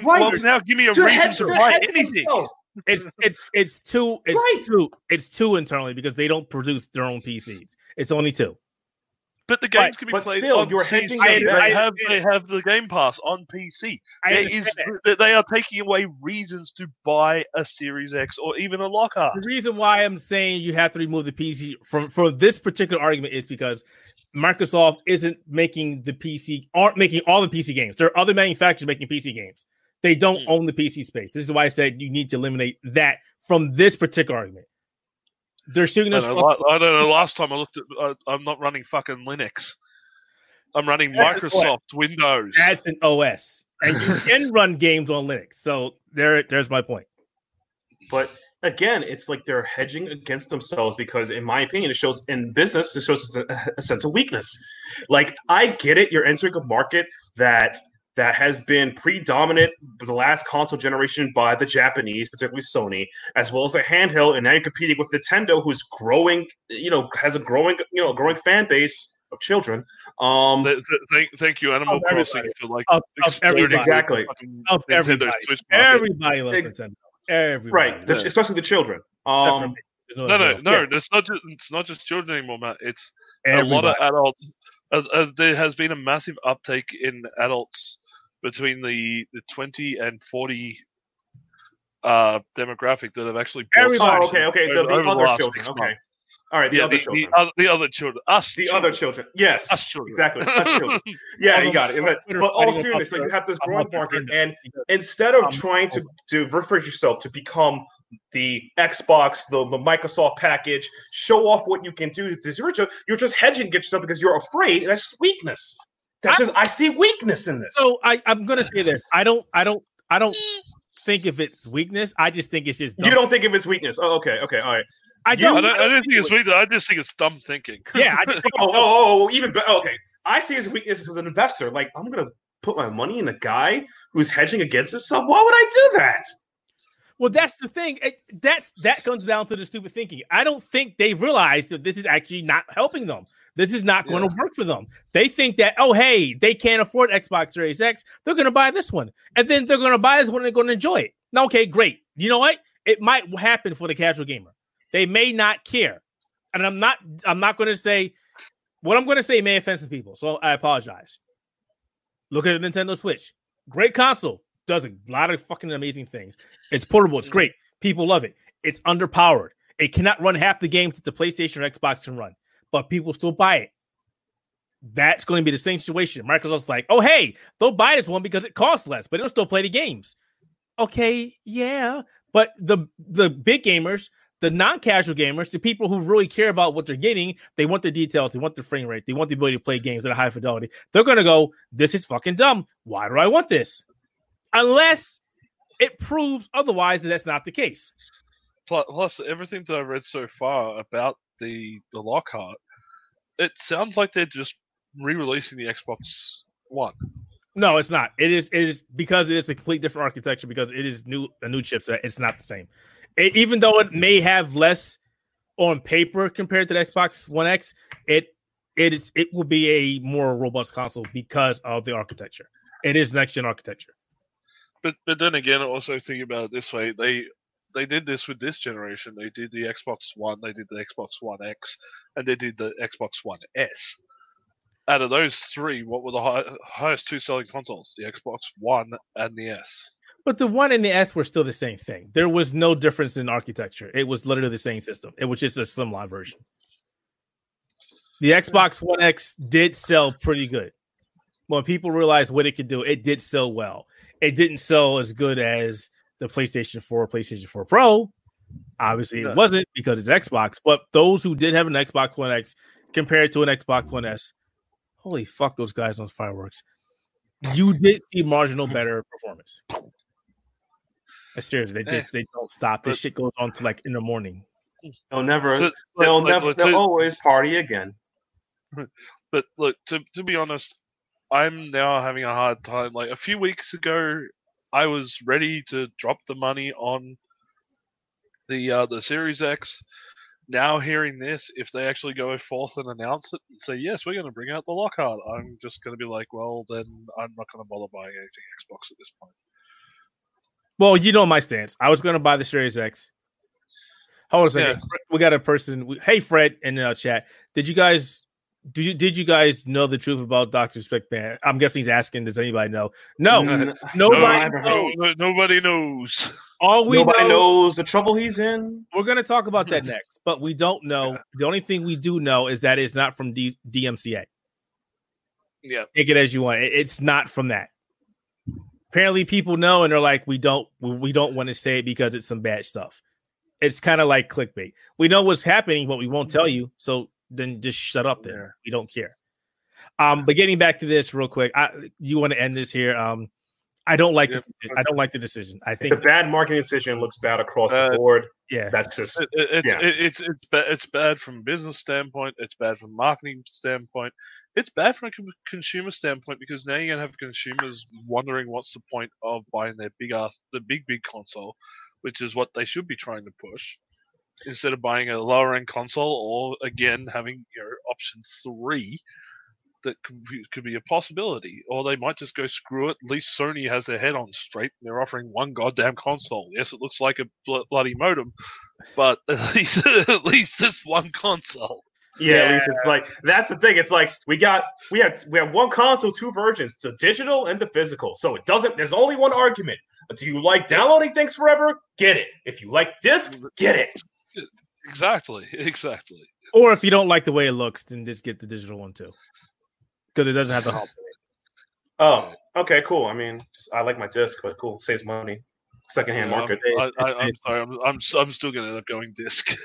give me a reason to buy anything. Themselves. It's two internally because they don't produce their own PCs. It's only 2. But the games can be played on PC. They have the Game Pass on PC. They are taking away reasons to buy a Series X or even a Lockhart. The reason why I'm saying you have to remove the PC from this particular argument is because Microsoft aren't making all the PC games. There are other manufacturers making PC games. They don't own the PC space. This is why I said you need to eliminate that from this particular argument. They're shooting us. I don't know. Last time I looked at, I'm not running fucking Linux. I'm running Microsoft Windows. That's an OS, and you can run games on Linux. So there's my point. But again, it's like they're hedging against themselves because, in my opinion, it shows in business. It shows a sense of weakness. Like, I get it. You're entering a market that has been predominant for the last console generation by the Japanese, particularly Sony, as well as the handheld, and now you're competing with Nintendo, who's growing, you know, has a growing fan base of children. Thank you, Animal Crossing, for like everybody. Exactly. Of everybody. Everybody loves Nintendo. Everybody. Right, especially the children. No, it's not just children anymore, Matt. It's everybody. A lot of adults There has been a massive uptake in adults between the 20 and 40 demographic that have actually bought. Okay, the other children. All right, the other children. Yes, us children. Exactly. Us children. Yeah, you got it. But all seriously, you have this broad market, and instead of trying to diversify yourself to become the Xbox, the Microsoft package, show off what you can do, you're just hedging against yourself because you're afraid, and that's weakness. That's just, I see weakness in this. So I'm gonna say this. I don't think if it's weakness. I just think it's just dumb. You don't think if it's weakness. Oh, okay, all right. I don't think it's weakness. I just think it's dumb thinking. Yeah. Okay. I see his weakness as an investor. Like, I'm going to put my money in a guy who's hedging against himself. Why would I do that? Well, that's the thing. That comes down to the stupid thinking. I don't think they realize that this is actually not helping them. This is not going to work for them. They think that, oh, hey, they can't afford Xbox Series X. They're going to buy this one. And then they're going to buy this one and they're going to enjoy it. Now, okay, great. You know what? It might happen for the casual gamer. They may not care. And I'm not going to say what I'm going to say may offend some people. So I apologize. Look at the Nintendo Switch. Great console. Does a lot of fucking amazing things. It's portable. It's great. People love it. It's underpowered. It cannot run half the games that the PlayStation or Xbox can run. But people still buy it. That's going to be the same situation. Microsoft's like, oh, hey, they'll buy this one because it costs less, but it'll still play the games. Okay, yeah. But the big gamers, the non-casual gamers, the people who really care about what they're getting, they want the details, they want the frame rate, they want the ability to play games at a high fidelity. They're going to go, this is fucking dumb. Why do I want this? Unless it proves otherwise that that's not the case. Plus, everything that I've read so far about the Lockhart, it sounds like they're just re-releasing the Xbox One. No, it's not. It is because it is a complete different architecture, because it is a new chipset. It's not the same. Even though it may have less on paper compared to the Xbox One X, it will be a more robust console because of the architecture. It is next-gen architecture. But then again, also think about it this way. They did this with this generation. They did the Xbox One, they did the Xbox One X, and they did the Xbox One S. Out of those three, what were the highest two selling consoles? The Xbox One and the S. But the one and the S were still the same thing. There was no difference in architecture. It was literally the same system. It was just a slimline version. The Xbox One X did sell pretty good. When people realized what it could do, it did sell well. It didn't sell as good as the PlayStation 4, PlayStation 4 Pro. Obviously, it wasn't because it's Xbox. But those who did have an Xbox One X compared to an Xbox One S, holy fuck, those guys on fireworks. You did see marginal better performance. Seriously, they don't stop. This shit goes on to like in the morning. They'll always party again. But look, to be honest, I'm now having a hard time. Like a few weeks ago, I was ready to drop the money on the Series X. Now hearing this, if they actually go forth and announce it and say, yes, we're going to bring out the Lockhart, I'm just going to be like, well, then I'm not going to bother buying anything Xbox at this point. Well, you know my stance. I was going to buy the Series X. Hold on a second. Yeah. We got a person. Hey, Fred, in our chat. Did you guys know the truth about Dr. Disrespect ban? I'm guessing he's asking, does anybody know? No, nobody knows. Nobody knows the trouble he's in. We're going to talk about that next, but we don't know. Yeah. The only thing we do know is that it's not from DMCA. Yeah. Take it as you want. It's not from that. Apparently people know and they're like, we don't want to say it because it's some bad stuff. It's kind of like clickbait. We know what's happening, but we won't tell you. So then just shut up there. We don't care. But getting back to this real quick, you want to end this here. I don't like the decision. I think it's a bad marketing decision. Looks bad across the board. Yeah, that's just it's bad from a business standpoint. It's bad from a marketing standpoint. It's bad from a consumer standpoint, because now you're gonna have consumers wondering what's the point of buying their big console, which is what they should be trying to push, instead of buying a lower end console, or again having option 3. That could be a possibility, or they might just go screw it. At least Sony has their head on straight, and they're offering one goddamn console. Yes, it looks like a bloody modem, but at least this one console. Yeah, at least it's like that's the thing. It's like we have one console, two versions, the digital and the physical. So it doesn't. There's only one argument. Do you like downloading things forever? Get it. If you like disc, get it. Exactly. Or if you don't like the way it looks, then just get the digital one too, because it doesn't have the hop. Oh, okay, cool. I mean, I like my disc, but cool, saves money. Secondhand market. I'm sorry, I'm still gonna end up going disc.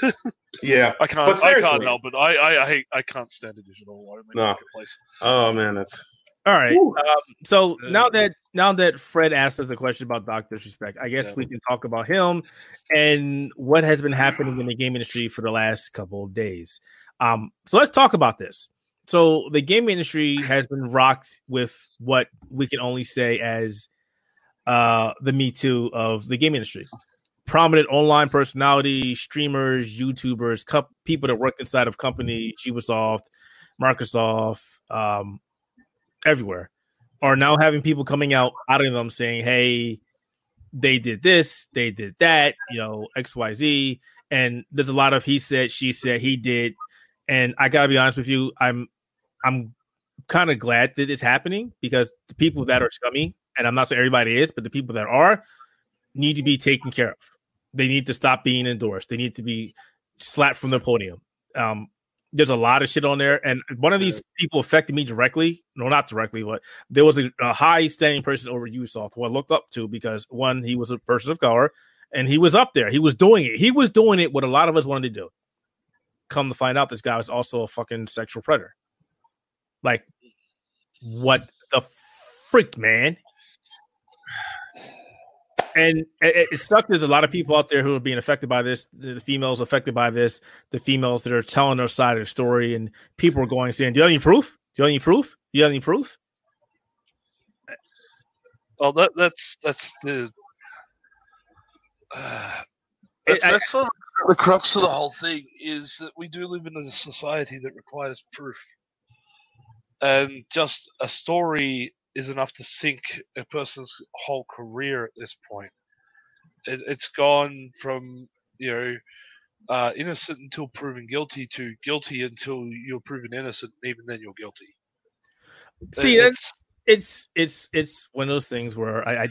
Yeah, I can't help it. I can't stand a digital one. No. Marketplace. Oh man, that's all right. So now that Fred asked us a question about Dr. Disrespect, I guess we can talk about him and what has been happening in the game industry for the last couple of days. So let's talk about this. So the game industry has been rocked with what we can only say as the Me Too of the game industry. Prominent online personalities, streamers, YouTubers, people that work inside of companies, Ubisoft, Microsoft, everywhere, are now having people coming out of them saying, hey, they did this, they did that, XYZ. And there's a lot of he said, she said, he did. And I gotta be honest with you, I'm kind of glad that it's happening, because the people that are scummy, and I'm not saying everybody is, but the people that are, need to be taken care of. They need to stop being endorsed. They need to be slapped from the podium. There's a lot of shit on there, and one of these people affected me directly. No, not directly, but there was a high-standing person over Ubisoft who I looked up to, because one, he was a person of color, and he was up there. He was doing it. He was doing it what a lot of us wanted to do. Come to find out, this guy was also a fucking sexual predator. Like, what the freak, man? And it sucks. There's a lot of people out there who are being affected by this. The females affected by this. The females that are telling their side of the story, and people are going saying, "Do you have any proof? Do you have any proof? Do you have any proof?" Well, that's the crux of the whole thing is that we do live in a society that requires proof, and just a story is enough to sink a person's whole career at this point. It's gone from innocent until proven guilty to guilty until you're proven innocent. Even then, you're guilty. See, it's one of those things where I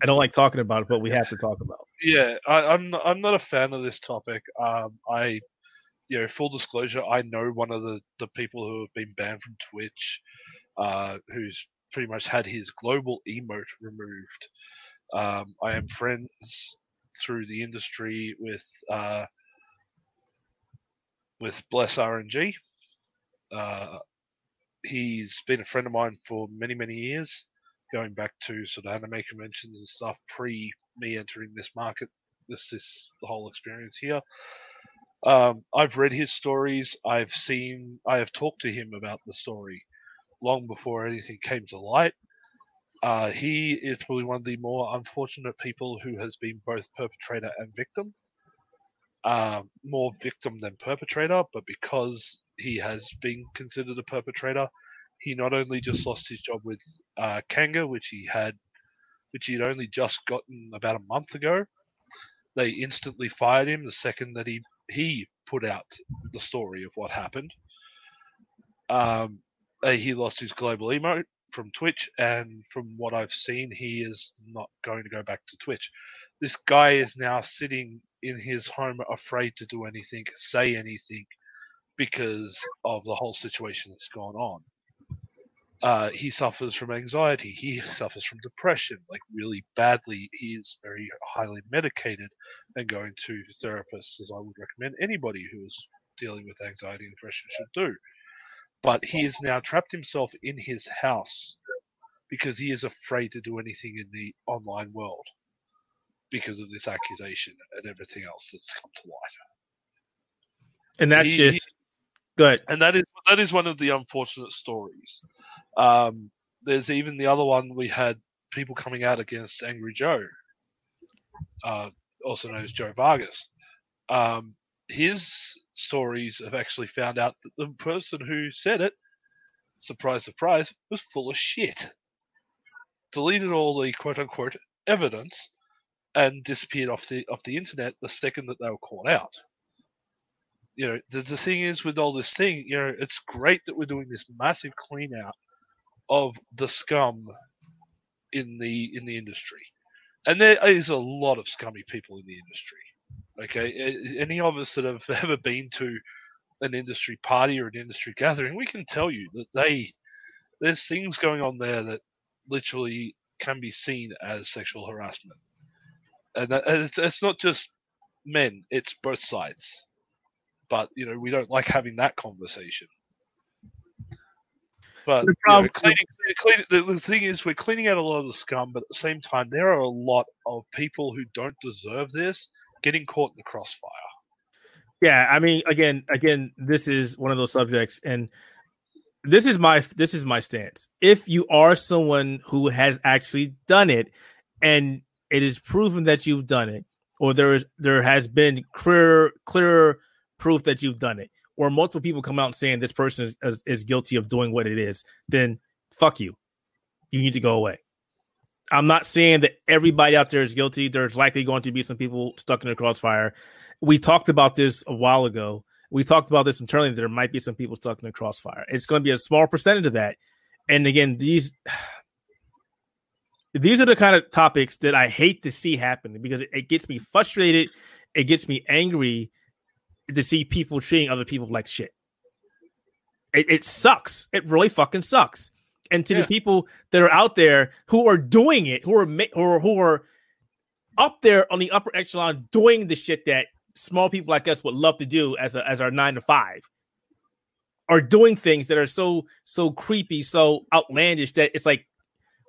don't like talking about it, but we have to talk about it. Yeah, I'm not a fan of this topic. Full disclosure, I know one of the people who have been banned from Twitch, who's pretty much had his global emote removed. I am friends through the industry with Bless RNG. He's been a friend of mine for many, many years, going back to sort of anime conventions and stuff pre me entering this market, this the whole experience here. I've read his stories. I have talked to him about the story long before anything came to light. He is probably one of the more unfortunate people who has been both perpetrator and victim. More victim than perpetrator, but because he has been considered a perpetrator, he not only just lost his job with Kanga, which he'd only just gotten about a month ago. They instantly fired him the second that he put out the story of what happened. He lost his global emote from Twitch, and from what I've seen, he is not going to go back to Twitch. This guy is now sitting in his home, afraid to do anything, say anything, because of the whole situation that's gone on. He suffers from anxiety. He suffers from depression, like really badly. He is very highly medicated and going to therapists, as I would recommend anybody who is dealing with anxiety and depression should do. But he has now trapped himself in his house because he is afraid to do anything in the online world because of this accusation and everything else that's come to light. And that's good. And that is one of the unfortunate stories. There's even the other one. We had people coming out against Angry Joe, also known as Joe Vargas. His stories have actually found out that the person who said it, surprise, surprise, was full of shit. Deleted all the quote-unquote evidence and disappeared off the internet the second that they were caught out. you know, the thing is with all this thing, you know, it's great that we're doing this massive clean out of the scum in the industry. And there is a lot of scummy people in the industry. Okay, any of us that have ever been to an industry party or an industry gathering, we can tell you that there's things going on there that literally can be seen as sexual harassment. And it's not just men, it's both sides. But, you know, we don't like having that conversation. But you know, the thing is, we're cleaning out a lot of the scum, but at the same time, there are a lot of people who don't deserve this getting caught in the crossfire. Yeah, I mean, again, this is one of those subjects, and this is my stance. If you are someone who has actually done it, and it is proven that you've done it, or there has been clearer proof that you've done it, or multiple people come out and saying this person is guilty of doing what it is, then fuck you. You need to go away. I'm not saying that everybody out there is guilty. There's likely going to be some people stuck in the crossfire. We talked about this a while ago. We talked about this internally. There might be some people stuck in the crossfire. It's going to be a small percentage of that. And again, these are the kind of topics that I hate to see happen because it gets me frustrated. It gets me angry to see people treating other people like shit. It sucks. It really fucking sucks. And to the people that are out there who are doing it, who are up there on the upper echelon doing the shit that small people like us would love to do as our 9-to-5, are doing things that are so creepy, so outlandish that it's like,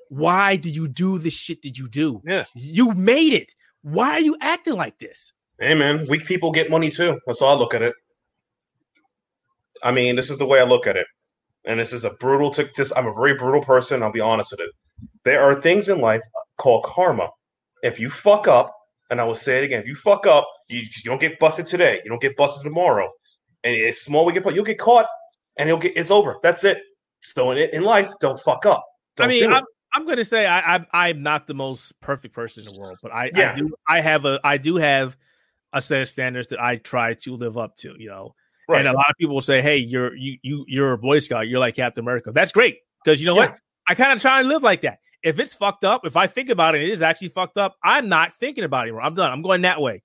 why do you do the shit that you do? Yeah, you made it. Why are you acting like this? Hey man, weak people get money too. That's how I look at it. I mean, this is the way I look at it. And this is a brutal, I'm a very brutal person. I'll be honest with it. There are things in life called karma. If you fuck up, and I will say it again, if you fuck up, you don't get busted today. You don't get busted tomorrow. And it's small, you'll get caught and it's over. That's it. So in life, don't fuck up. Don't I'm going to say I'm not the most perfect person in the world, but I do have a set of standards that I try to live up to, you know. Right. And a lot of people will say, hey, you're a Boy Scout. You're like Captain America. That's great. Because you know what? I kind of try and live like that. If it's fucked up, if I think about it, it is actually fucked up. I'm not thinking about it anymore. I'm done. I'm going that way.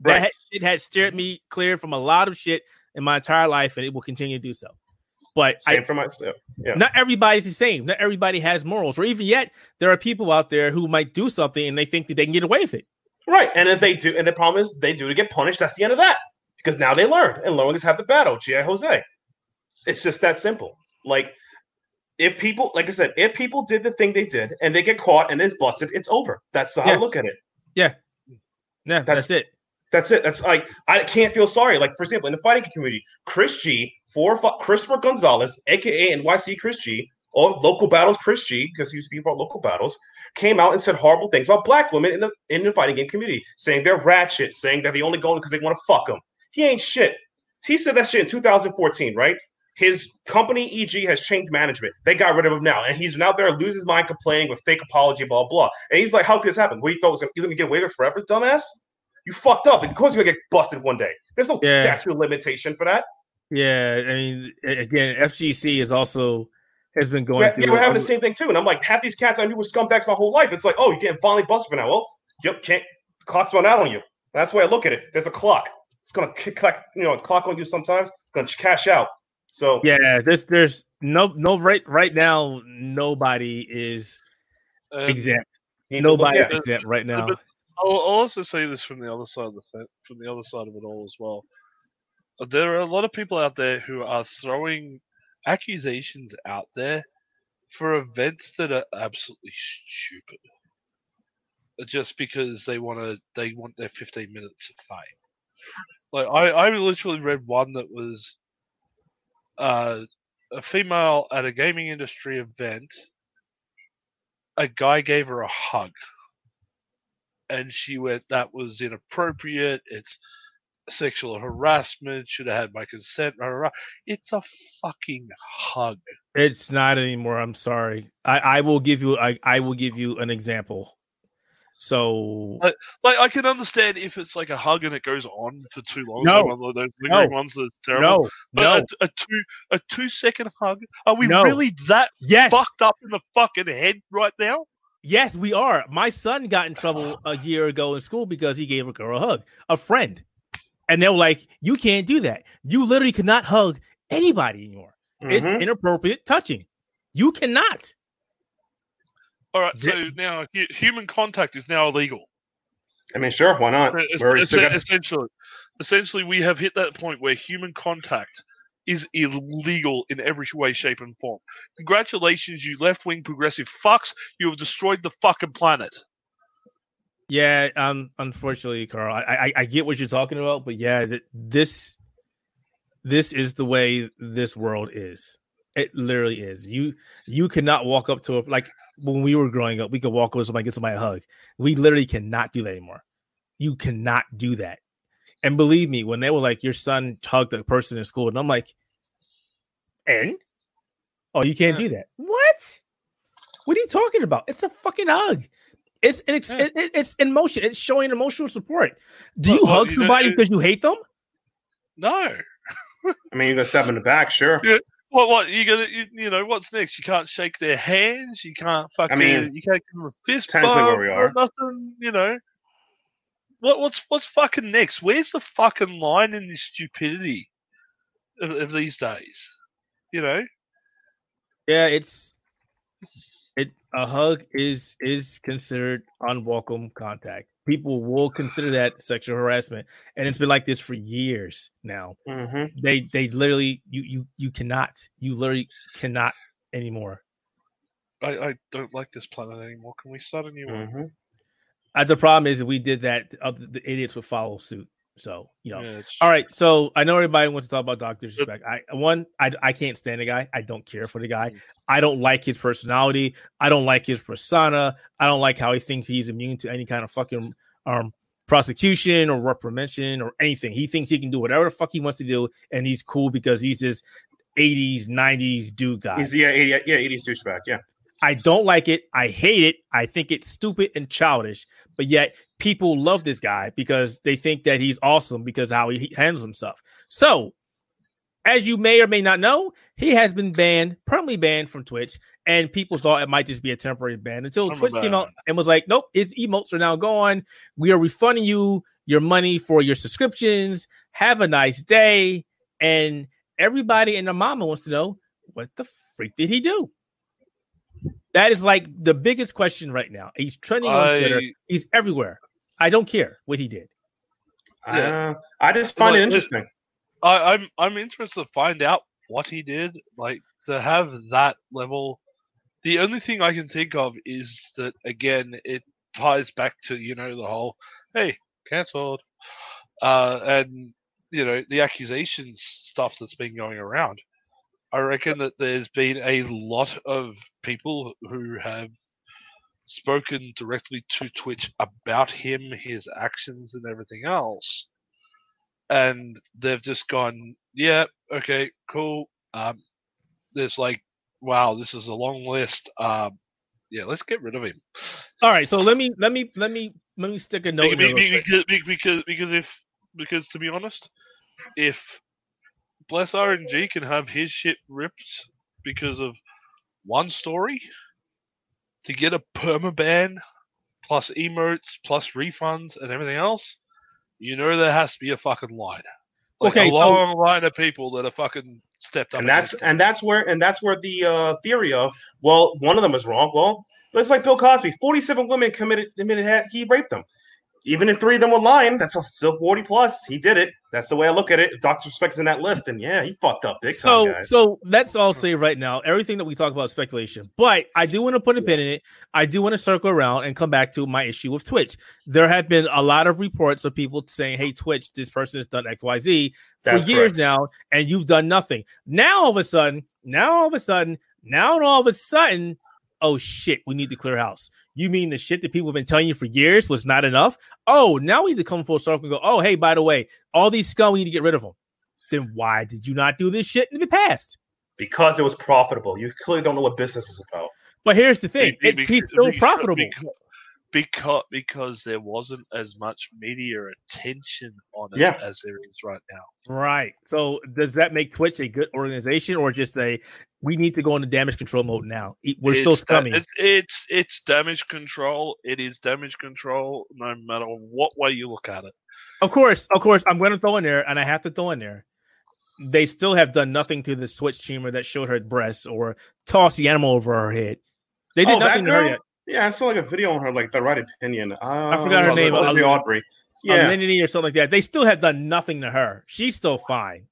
Right. It has steered me clear from a lot of shit in my entire life, and it will continue to do so. But not everybody's the same. Not everybody has morals. Or even yet, there are people out there who might do something, and they think that they can get away with it. Right. And if they do, and the problem is they do to get punished, that's the end of that. Because now they learned, and learning is half the battle. G.I. Jose. It's just that simple. Like, if people did the thing they did, and they get caught, and it's busted, it's over. That's how I look at it. Yeah. Yeah, that's it. That's it. That's like, I can't feel sorry. Like, for example, in the fighting community, Chris G, Christopher Gonzalez, a.k.a. NYC Chris G, or Local Battles Chris G, because he used to be about Local Battles, came out and said horrible things about black women in the fighting game community, saying they're ratchet, saying that they only go in because they want to fuck them. He ain't shit. He said that shit in 2014, right? His company, EG, has changed management. They got rid of him now. And he's now there, loses his mind, complaining with fake apology, blah, blah. And he's like, how could this happen? What do you thought was going to get away there forever, dumbass? You fucked up. Of course you're going to get busted one day. There's no statute of limitation for that. Yeah, I mean, again, FGC is also has been going through. They were having the same thing, too. And I'm like, half these cats I knew were scumbags my whole life. It's like, oh, you're getting finally busted for now. Well, the clock's run out on you. That's the way I look at it. There's a clock. It's gonna clock on you sometimes. It's gonna cash out. So yeah, there's no right now. Nobody is exempt. Nobody's exempt right now. But I'll also say this from the other side of it all as well. There are a lot of people out there who are throwing accusations out there for events that are absolutely stupid, just because they want their 15 minutes of fame. Like I literally read one that was a female at a gaming industry event. A guy gave her a hug, and she went, "That was inappropriate. It's sexual harassment. Should have had my consent." It's a fucking hug. It's not anymore. I'm sorry. I will give you an example. So, like, I can understand if it's like a hug and it goes on for too long. No, so one of those lingering ones that are terrible. No, but no. a two second hug. Are we really that fucked up in the fucking head right now? Yes, we are. My son got in trouble a year ago in school because he gave a girl a hug, a friend, and they were like, "You can't do that. You literally cannot hug anybody anymore. Mm-hmm. It's inappropriate touching. You cannot." All right, so now human contact is now illegal. I mean, sure, why not? Essentially, we have hit that point where human contact is illegal in every way, shape, and form. Congratulations, you left-wing progressive fucks. You have destroyed the fucking planet. Yeah, unfortunately, Carl, I get what you're talking about, but yeah, this is the way this world is. It literally is. You cannot walk up to like when we were growing up, we could walk over to somebody, get somebody a hug. We literally cannot do that anymore. You cannot do that. And believe me, when they were like, your son hugged a person in school, and I'm like, and? Oh, you can't do that. What? What are you talking about? It's a fucking hug. It's in motion. It's showing emotional support. Do you hug somebody because you hate them? No. I mean, you're going to stab them in the back, sure. Yeah. What you gonna? You know what's next? You can't shake their hands. You can't fucking. You can't give them a fist bump. Nothing. You know. What's fucking next? Where's the fucking line in this stupidity of these days? You know. Yeah, a hug is considered unwelcome contact. People will consider that sexual harassment, and it's been like this for years now. Mm-hmm. They literally you literally cannot anymore. I don't like this planet anymore. Can we start a new one? Mm-hmm. The problem is if we did that, the idiots would follow suit. So you know, all right. So I know everybody wants to talk about Dr. Disrespect. I can't stand the guy. I don't care for the guy. I don't like his personality. I don't like his persona. I don't like how he thinks he's immune to any kind of fucking prosecution or reprimand or anything. He thinks he can do whatever the fuck he wants to do, and he's cool because he's this 80s, 90s dude guy. He's 80s douchebag. Yeah. I don't like it. I hate it. I think it's stupid and childish. But yet people love this guy because they think that he's awesome because how he handles himself. So as you may or may not know, he has been banned, permanently banned from Twitch. And people thought it might just be a temporary ban until Twitch came out and was like, nope, his emotes are now gone. We are refunding you your money for your subscriptions. Have a nice day. And everybody and their mama wants to know, what the freak did he do? That is like the biggest question right now. He's trending on Twitter. He's everywhere. I don't care what he did. Yeah. I just find it interesting. I'm interested to find out what he did. Like to have that level. The only thing I can think of is that again, it ties back to the whole "hey, cancelled," and the accusations stuff that's been going around. I reckon that there's been a lot of people who have spoken directly to Twitch about him, his actions, and everything else. And they've just gone, yeah, okay, cool. There's like, wow, this is a long list. Yeah, let's get rid of him. All right, so let me stick a note. Because to be honest, if Bless RNG can have his shit ripped because of one story, to get a permaban plus emotes plus refunds and everything else, there has to be a fucking line. Like long line of people that are fucking stepped up. And that's where the theory of, well, one of them is wrong. Well, looks like Bill Cosby. 47 women committed he raped them. Even if 3 of them were lying, that's still 40 plus. He did it. That's the way I look at it. If Dr. Disrespect's in that list, and yeah, he fucked up big time, guys. So let's all say right now, everything that we talk about is speculation. But I do want to put a pin in it. I do want to circle around and come back to my issue with Twitch. There have been a lot of reports of people saying, hey, Twitch, this person has done X, Y, Z for years now, and you've done nothing. Now all of a sudden, oh shit, we need to clear house. You mean the shit that people have been telling you for years was not enough? Oh, now we need to come full circle and go, oh, hey, by the way, all these scum, we need to get rid of them. Then why did you not do this shit in the past? Because it was profitable. You clearly don't know what business is about. But here's the thing. It's still profitable. Because there wasn't as much media attention on it as there is right now. Right. So does that make Twitch a good organization, or just a, we need to go into damage control mode now? We're still scumming. It's damage control. It is damage control no matter what way you look at it. Of course, I'm going to throw in there, and I have to throw in there, they still have done nothing to the Twitch streamer that showed her breasts or tossed the animal over her head. They did nothing to her yet. Yeah, I saw like a video on her, like The Right Opinion. I forgot her name. It was Audrey. Yeah, Lindy or something like that. They still have done nothing to her. She's still fine.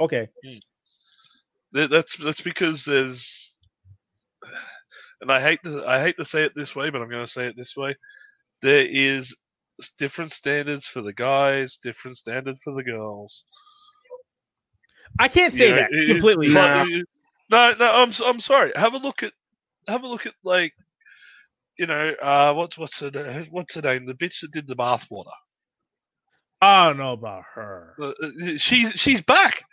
Okay, that's because there's, and I hate to say it this way, but I'm going to say it this way. There is different standards for the guys, different standards for the girls. I can't say that completely. No, I'm sorry. Have a look at like. You know, what's her name? The bitch that did the bathwater. I don't know about her. She's back.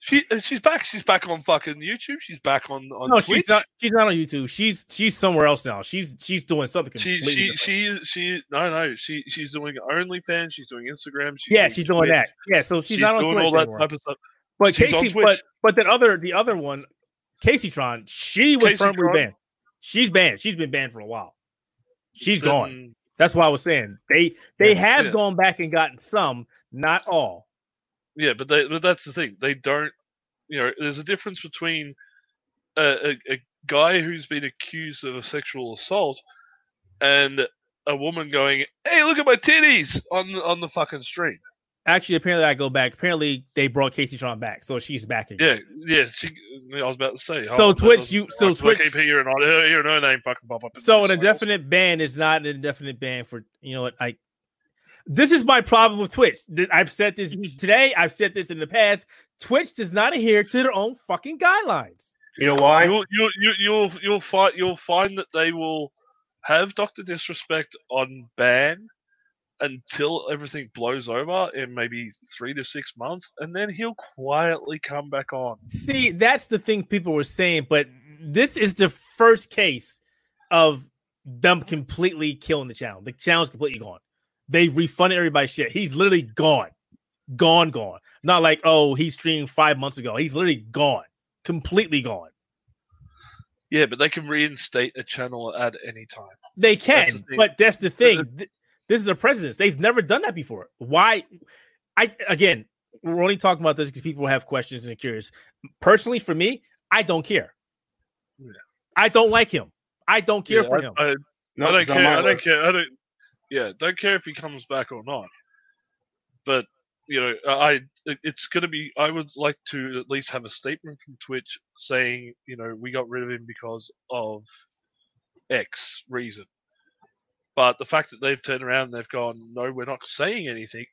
She's back. She's back on fucking YouTube. She's back on Twitch. She's not. She's not on YouTube. She's somewhere else now. She's doing something completely. She's doing OnlyFans. She's doing Instagram. She's doing that. Yeah, so she's not on doing Twitch all anymore. That type of stuff. But she's Casey, but the other one, Casey Tron. She was firmly banned. She's banned. She's been banned for a while. She's gone. That's why I was saying they have gone back and gotten some, not all. Yeah, but that's the thing. They don't. You know, there's a difference between a guy who's been accused of a sexual assault and a woman going, "Hey, look at my titties" on the fucking stream. Actually, apparently, I go back. Apparently, they brought Casey Tron back, so she's back again. Yeah. I was about to say. So Twitch, Twitch. Keep hearing her name fucking pop up. So an indefinite ban is not an indefinite ban for, you know what? This is my problem with Twitch. I've said this today. I've said this in the past. Twitch does not adhere to their own fucking guidelines. You know why? You'll find that they will have Dr. Disrespect on ban until everything blows over in maybe 3 to 6 months, and then he'll quietly come back on. See, that's the thing people were saying, but this is the first case of them completely killing the channel. The channel's completely gone. They've refunded everybody's shit. He's literally gone. Gone. Not like, oh, he streamed 5 months ago. He's literally gone. Completely gone. Yeah, but they can reinstate a channel at any time. They can, but that's the thing. This is a precedent. They've never done that before. Why? We're only talking about this because people have questions and are curious. Personally, for me, I don't care. Yeah. I don't like him. I don't care for him. I don't care. Yeah, don't care if he comes back or not. But you know, it's going to be. I would like to at least have a statement from Twitch saying, you know, we got rid of him because of X reason. But the fact that they've turned around and they've gone, no, we're not saying anything,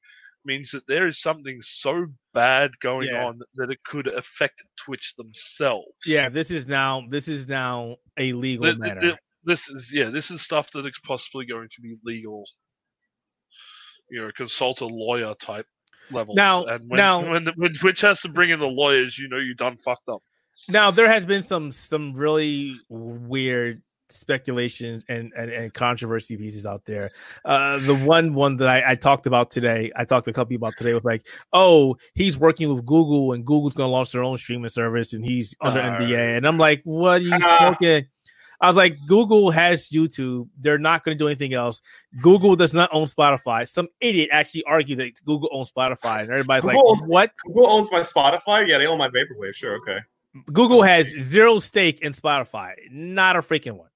means that there is something so bad going on that it could affect Twitch themselves. Yeah, this is now a legal matter. This is stuff that is possibly going to be legal. You know, consult a lawyer type levels. Now, when Twitch has to bring in the lawyers, you know you done fucked up. Now there has been some really weird speculations and controversy pieces out there. The one that I talked about today, I talked to a couple about today, was like, oh, he's working with Google and Google's going to launch their own streaming service and he's under NDA. And I'm like, what are you talking? I was like, Google has YouTube. They're not going to do anything else. Google does not own Spotify. Some idiot actually argued that Google owns Spotify. And everybody's what? Google owns my Spotify? Yeah, they own my vaporwave. Sure, okay. Google has zero stake in Spotify. Not a freaking one.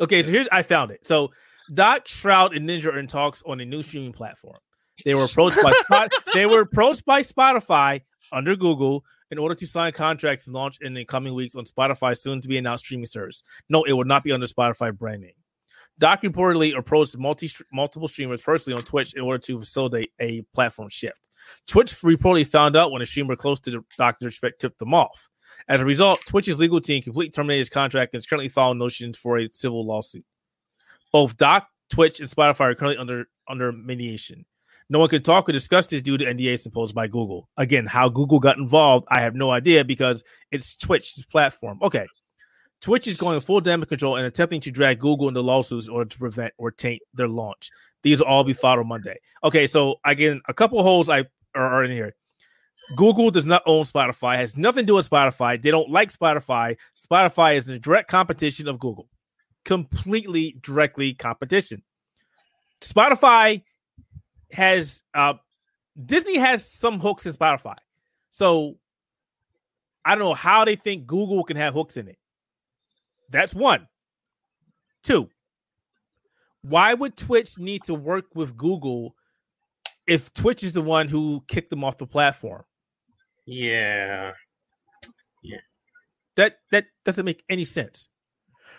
Okay, so I found it. So, Doc, Shroud, and Ninja are in talks on a new streaming platform. They were approached by Spotify under Google in order to sign contracts and launch in the coming weeks on Spotify's soon-to-be-announced streaming service. No, it will not be under Spotify brand name. Doc reportedly approached multiple streamers personally on Twitch in order to facilitate a platform shift. Twitch reportedly found out when a streamer close to Dr. Disrespect tipped them off. As a result, Twitch's legal team completely terminated his contract and is currently filing motions for a civil lawsuit. Both Doc, Twitch, and Spotify are currently under mediation. No one can talk or discuss this due to NDAs imposed by Google. Again, how Google got involved, I have no idea because it's Twitch's platform. Okay. Twitch is going full damage control and attempting to drag Google into lawsuits in order to prevent or taint their launch. These will all be filed on Monday. Okay, so again, a couple holes are in here. Google does not own Spotify, has nothing to do with Spotify. They don't like Spotify. Spotify is the direct competition of Google. Completely, directly competition. Spotify has, Disney has some hooks in Spotify. So I don't know how they think Google can have hooks in it. That's one. Two, why would Twitch need to work with Google if Twitch is the one who kicked them off the platform? Yeah. That doesn't make any sense.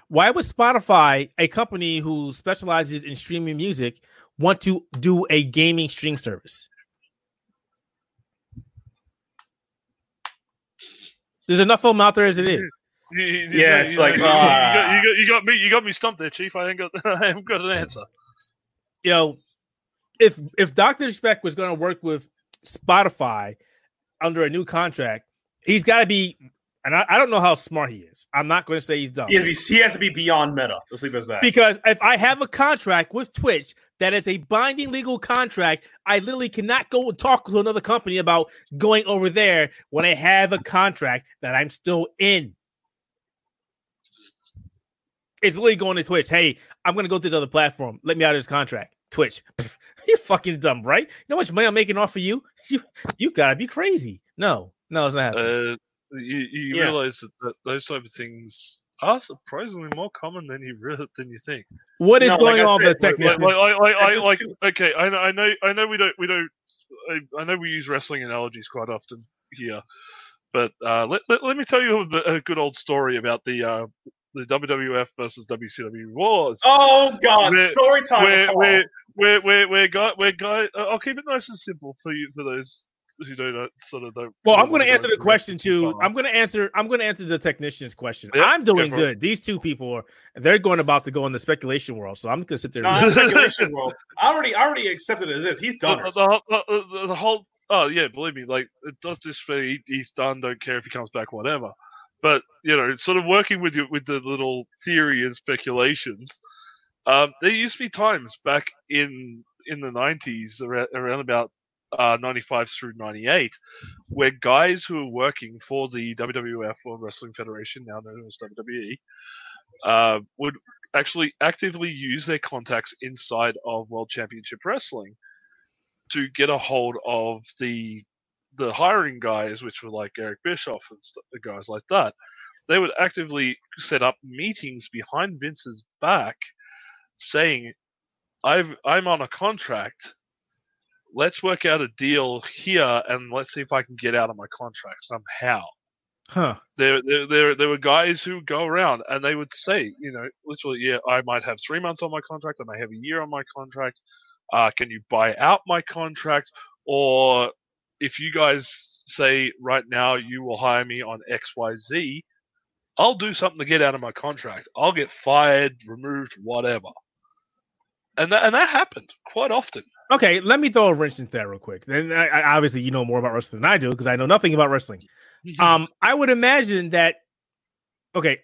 Why would Spotify, a company who specializes in streaming music, want to do a gaming stream service? There's enough of them out there as it is. Yeah, it's like you got me stumped there, Chief. I haven't got an answer. You know, if Dr. Disrespect was going to work with Spotify under a new contract, he's got to be, and I don't know how smart he is. I'm not going to say he's dumb. He has to be beyond meta. Let's leave it as that. Because if I have a contract with Twitch that is a binding legal contract, I literally cannot go and talk to another company about going over there when I have a contract that I'm still in. It's literally going to Twitch. Hey, I'm going to go to this other platform. Let me out of this contract. Twitch. You're fucking dumb, right? You know how much money I'm making off of you? You got to be crazy. No, it's not happening. You realize that those type of things are surprisingly more common than you think. What is going on with the technician? Okay, I know we use wrestling analogies quite often here, but let me tell you a good old story about the WWF versus WCW wars. Oh God! Story time. I'll keep it nice and simple for you, for those who don't sort of don't. Well, I'm going to answer the question too. I'm going to answer the technician's question. Yep, I'm doing good. These two people they're going about to go in the speculation world, so I'm going to sit there. No, the speculation world. I already accepted it as this. He's done. The whole. Oh yeah, believe me. Like it does just say he's done. Don't care if he comes back. Whatever. But you know, sort of working with the little theory and speculations. There used to be times back in the 90s, around about 95 through 98, where guys who were working for the WWF or Wrestling Federation, now known as WWE, would actually actively use their contacts inside of World Championship Wrestling to get a hold of the hiring guys, which were like Eric Bischoff and guys like that. They would actively set up meetings behind Vince's back saying, I'm on a contract. Let's work out a deal here and let's see if I can get out of my contract somehow. Huh. There were guys who would go around and they would say, you know, literally, yeah, I might have 3 months on my contract. I might have a year on my contract. Can you buy out my contract? Or if you guys say right now you will hire me on XYZ, I'll do something to get out of my contract. I'll get fired, removed, whatever. And that happened quite often. Okay, let me throw a wrench into that real quick. Then I obviously you know more about wrestling than I do because I know nothing about wrestling. I would imagine that, okay,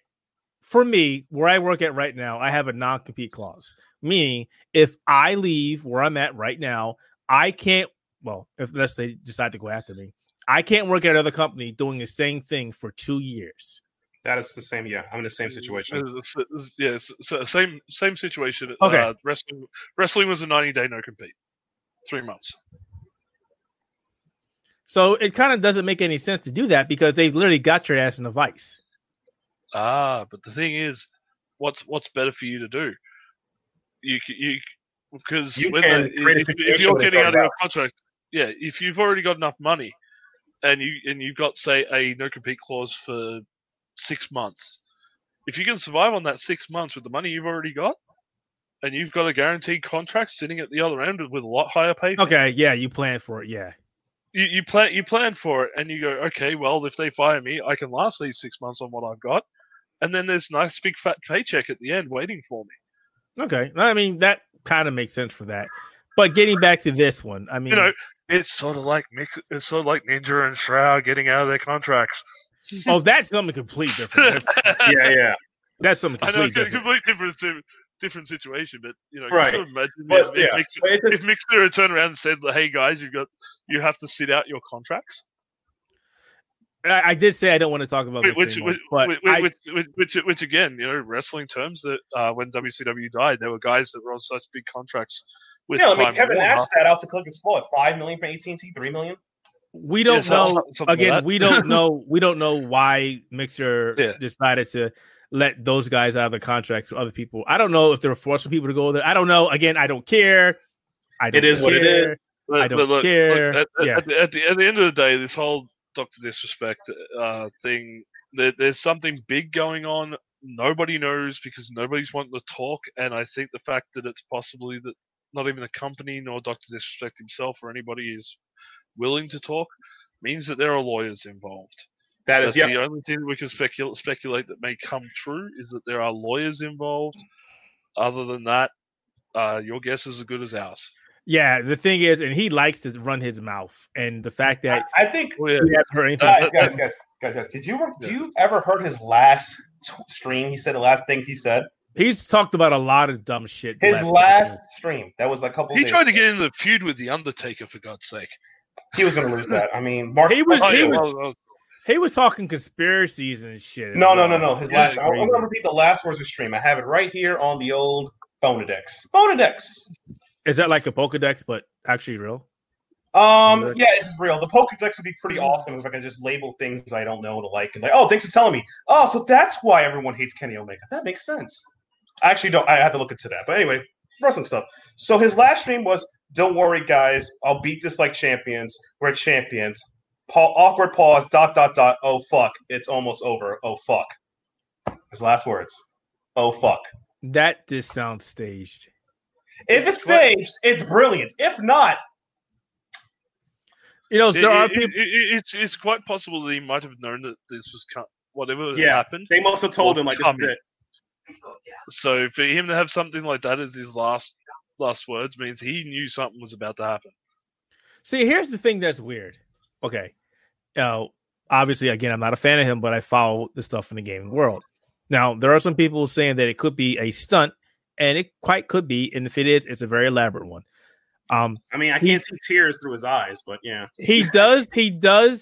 for me, where I work at right now, I have a non-compete clause, meaning if I leave where I'm at right now, I can't. Well, if let's say they decide to go after me, I can't work at another company doing the same thing for 2 years. That is the same. Yeah, I'm in the same situation. Yes, yeah, same situation. Okay. Wrestling was a 90-day no compete, 3 months. So it kind of doesn't make any sense to do that because they've literally got your ass in a vice. But the thing is, what's better for you to do? You because if you're getting out of your contract. Yeah, if you've already got enough money and you've got, say, a no-compete clause for 6 months, if you can survive on that 6 months with the money you've already got and you've got a guaranteed contract sitting at the other end with a lot higher pay. Okay, yeah, you plan for it, yeah. You plan for it and you go, okay, well, if they fire me, I can last these 6 months on what I've got. And then there's nice big fat paycheck at the end waiting for me. Okay, I mean, that kind of makes sense for that. But getting back to this one, I mean, you know, it's sort of like Ninja and Shroud getting out of their contracts. Oh, that's something completely different. Yeah, yeah. That's something completely different situation, but you know, right. If Mixer had turned around and said, "Hey guys, you have to sit out your contracts." I did say I don't want to talk about which again, you know, wrestling terms that when WCW died, there were guys that were on such big contracts. Kevin Nash sat out to collect his floor, $5 million for AT&T, $3 million. We don't know. Again, like we don't know. We don't know why Mixer decided to let those guys out of the contracts with other people. I don't know if they were forcing people to go there. I don't know. Again, I don't care. It is what it is. I don't care. At the end of the day, this whole Dr. Disrespect thing, there's something big going on. Nobody knows because nobody's wanting to talk. And I think the fact that it's possibly that not even the company nor Dr. Disrespect himself or anybody is willing to talk means that there are lawyers involved. That's the only thing we can speculate that may come true is that there are lawyers involved. Other than that, your guess is as good as ours. Yeah, the thing is, and he likes to run his mouth, and the fact that I think guys, do you ever heard his last stream? He said the last things he said. He's talked about a lot of dumb shit. His last stream that was a couple. He tried to get in the feud with the Undertaker for God's sake. He was going to lose that. I mean, Mark. He was talking conspiracies and shit. No. His last. I'm going to repeat the last words of stream. I have it right here on the old Bonadex. Is that like a Pokedex, but actually real? Yeah, it's real. The Pokedex would be pretty awesome if I can just label things I don't know to like. And like, oh, thanks for telling me. Oh, so that's why everyone hates Kenny Omega. That makes sense. I actually don't. I have to look into that. But anyway, wrestling stuff. So his last stream was, "Don't worry, guys. I'll beat this like champions. We're champions." Awkward pause, ... Oh, fuck. It's almost over. Oh, fuck. His last words. Oh, fuck. That just sounds staged. If it's staged, it's brilliant. If not... You know, there are people... It's quite possible that he might have known that this was... Whatever happened... They must have told him, like, this is it. So for him to have something like that as his last words means he knew something was about to happen. See, here's the thing that's weird. Okay, obviously, again, I'm not a fan of him, but I follow the stuff in the gaming world. Now, there are some people saying that it could be a stunt, and it quite could be, and if it is, it's a very elaborate one. I can't see tears through his eyes, but yeah. He does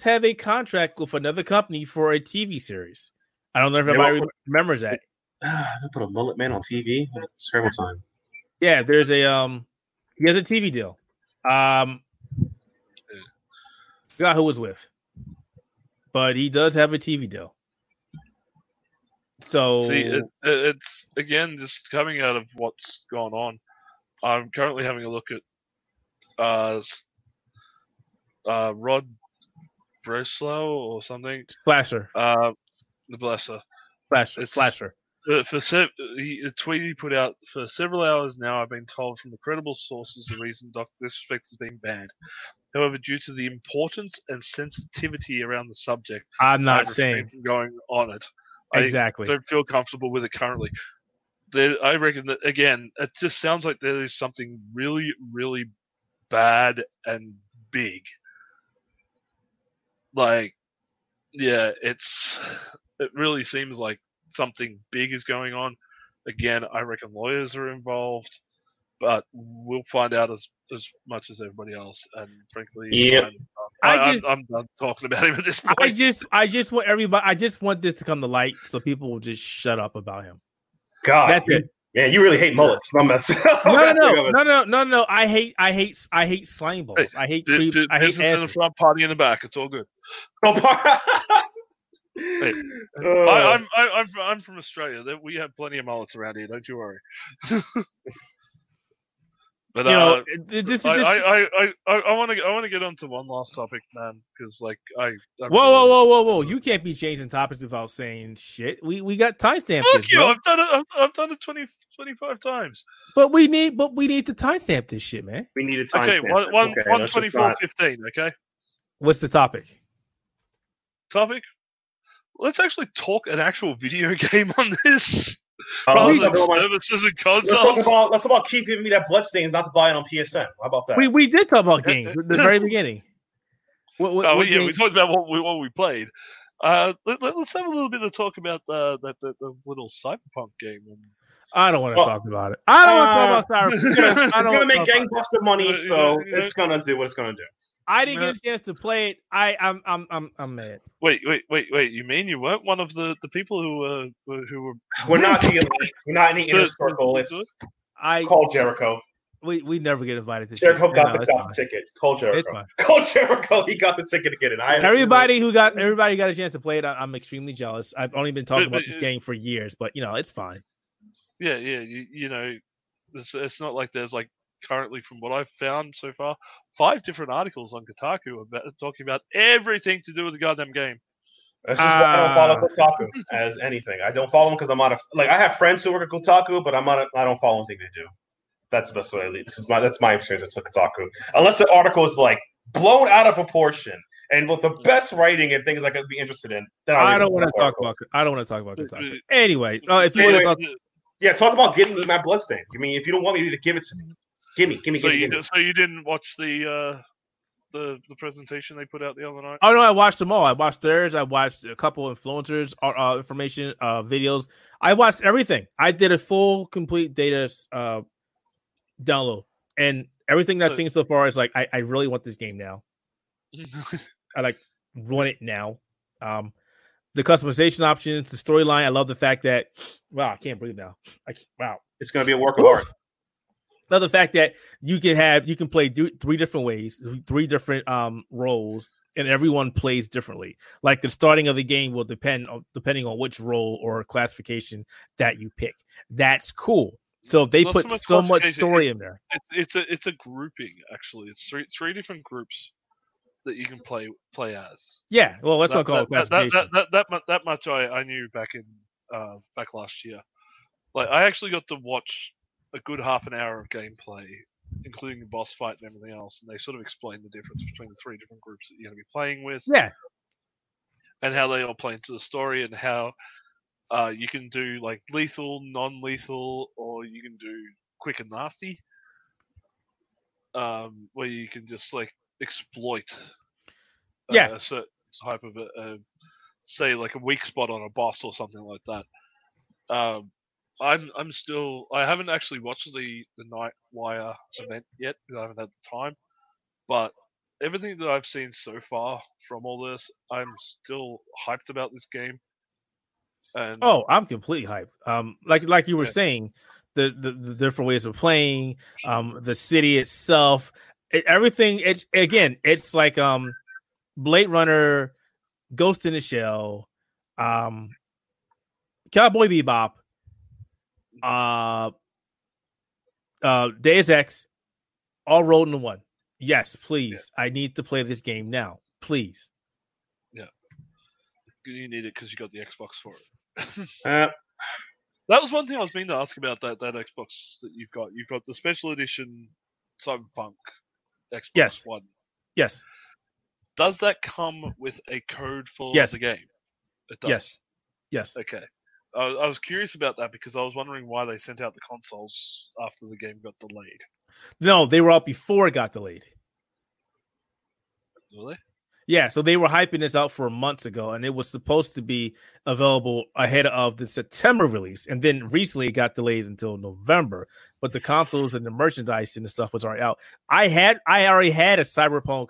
have a contract with another company for a TV series. I don't know if everybody remembers that. They put a mullet man on TV? It's terrible time. Yeah, there's a, he has a TV deal. Forgot who was with, but he does have a TV deal. So see, it's again just coming out of what's gone on. I'm currently having a look at Rod Breslow or something. Slasher, the Blesser, Slasher. The tweet he put out: "For several hours now, I've been told from credible sources the reason Dr. Disrespect has been banned. However, due to the importance and sensitivity around the subject, I'm not saying going on it. Exactly. I don't feel comfortable with it currently." I reckon that, again, it just sounds like there is something really, really bad and big. Like, yeah, it really seems like something big is going on. Again, I reckon lawyers are involved. But we'll find out as much as everybody else. And frankly, I'm done talking about him at this point. I just want everybody. I just want this to come to light so people will just shut up about him. God, that's it. Yeah, you really hate mullets. No. I hate slime balls. Hey, I hate. I hate in the front, party in the back. It's all good. Hey, I'm from Australia. We have plenty of mullets around here. Don't you worry. But I want to get onto one last topic, man, because whoa! You can't be changing topics without saying shit. We got timestamps. Fuck you! Bro. I've done it 25 times. But we need to timestamp this shit, man. We need a timestamp. Okay, 1:24:15. Okay. What's the topic? Let's actually talk an actual video game on this. Services and consoles. Let's talk about Keith giving me that Bloodstain not to buy it on PSN. How about that? We did talk about games at the very beginning. We talked about what we played. Let's have a little bit of talk about the little Cyberpunk game. I don't want to talk about it. I don't want to talk about Cyberpunk. I'm going to make gangbuster money, so it's going to do what it's going to do. I didn't get a chance to play it. I'm mad. Wait. You mean you weren't one of the people who were? We're not. We're not in the inner circle. It's call Jericho. We never get invited to Jericho show. Got the ticket. Call Jericho. He got the ticket to get in. Everybody got a chance to play it. I'm extremely jealous. I've only been talking about the game for years, but it's fine. Yeah. You know, it's not like there's like currently, from what I've found so far, 5 different articles on Kotaku about talking about everything to do with the goddamn game. This is why I don't follow Kotaku as anything. I don't follow them because I'm out of I have friends who work at Kotaku, but I don't follow anything they do. That's the best way to leave. That's my experience at Kotaku. Unless the article is like blown out of proportion and with the best writing and things I could be interested in, then I don't want to talk about. I don't want to talk about Kotaku. Anyway, if you want to, talk about getting my Bloodstained. I mean, if you don't want me to give it to me, give me. So you didn't watch the presentation they put out the other night? Oh no, I watched them all. I watched theirs. I watched a couple influencers, information, videos. I watched everything. I did a full, complete data. Download and everything I've seen so far is like I really want this game now. I want it now. The customization options, the storyline. I love the fact that I can't breathe now. It's gonna be a work of art. Love the fact that you can play 3 different ways, 3 different roles, and everyone plays differently. Like the starting of the game will depending on which role or classification that you pick. That's cool. So they put so much story in there. It's a grouping, actually. It's three different groups that you can play as. Yeah, well, let's not call it classification. That much I knew back last year. I actually got to watch a good half an hour of gameplay, including the boss fight and everything else, and they sort of explained the difference between the 3 different groups that you're going to be playing with. Yeah, and how they all play into the story and how. You can do lethal, non-lethal, or you can do quick and nasty, where you can just exploit a certain type of say a weak spot on a boss or something like that. I haven't actually watched the Nightwire event yet because I haven't had the time, but everything that I've seen so far from all this, I'm still hyped about this game. I'm completely hyped. Like you were saying, the different ways of playing, the city itself, everything. It's like Blade Runner, Ghost in the Shell, Cowboy Bebop, Deus Ex, all rolled into one. Yes, please. Yeah. I need to play this game now, please. Yeah, you need it because you got the Xbox for it. That was one thing I was meaning to ask about that Xbox that you've got. You've got the special edition Cyberpunk Xbox One. Yes. Does that come with a code for the game? It does. Yes. Okay. I was curious about that because I was wondering why they sent out the consoles after the game got delayed. No, they were out before it got delayed. Really? Yeah, so they were hyping this out for months ago, and it was supposed to be available ahead of the September release. And then recently it got delayed until November. But the consoles and the merchandise and the stuff was already out. I already had a Cyberpunk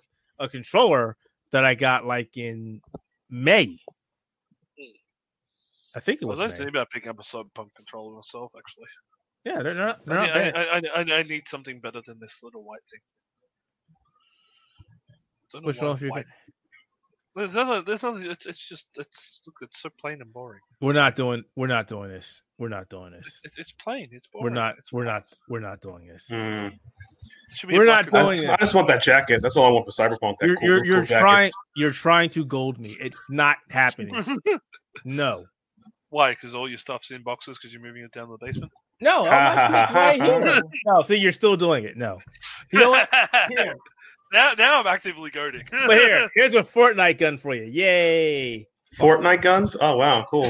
controller that I got in May. I think it was May. I was thinking about picking up a Cyberpunk controller myself, actually. Yeah, I need something better than this little white thing. Which one? It's so plain and boring. We're not doing this. It's plain. It's boring. We're not doing this. Mm. We're not doing this. I just want that jacket. That's all I want for Cyberpunk. That you're trying. You're trying to gold me. It's not happening. No. Why? Because all your stuff's in boxes. Because you're moving it down to the basement. No. Right here. No. See, you're still doing it. No. You know what? Here. Now I'm actively goading. But here's a Fortnite gun for you. Yay. Fortnite guns? Oh, wow. Cool.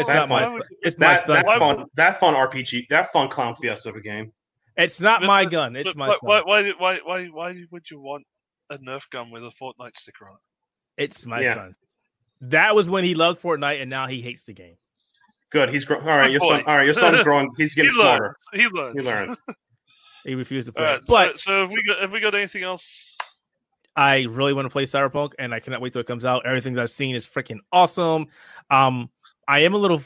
It's that not fun. It's my stuff. That fun RPG. That fun clown fiesta of a game. It's not my gun. It's my stuff. Why would you want a Nerf gun with a Fortnite sticker on it? It's my son. That was when he loved Fortnite, and now he hates the game. Good. He's all right. Your son. All right. Your son's growing. He's getting smarter. He learned. He refused to play. Right, but so have we got anything else? I really want to play Cyberpunk, and I cannot wait till it comes out. Everything that I've seen is freaking awesome. I am a little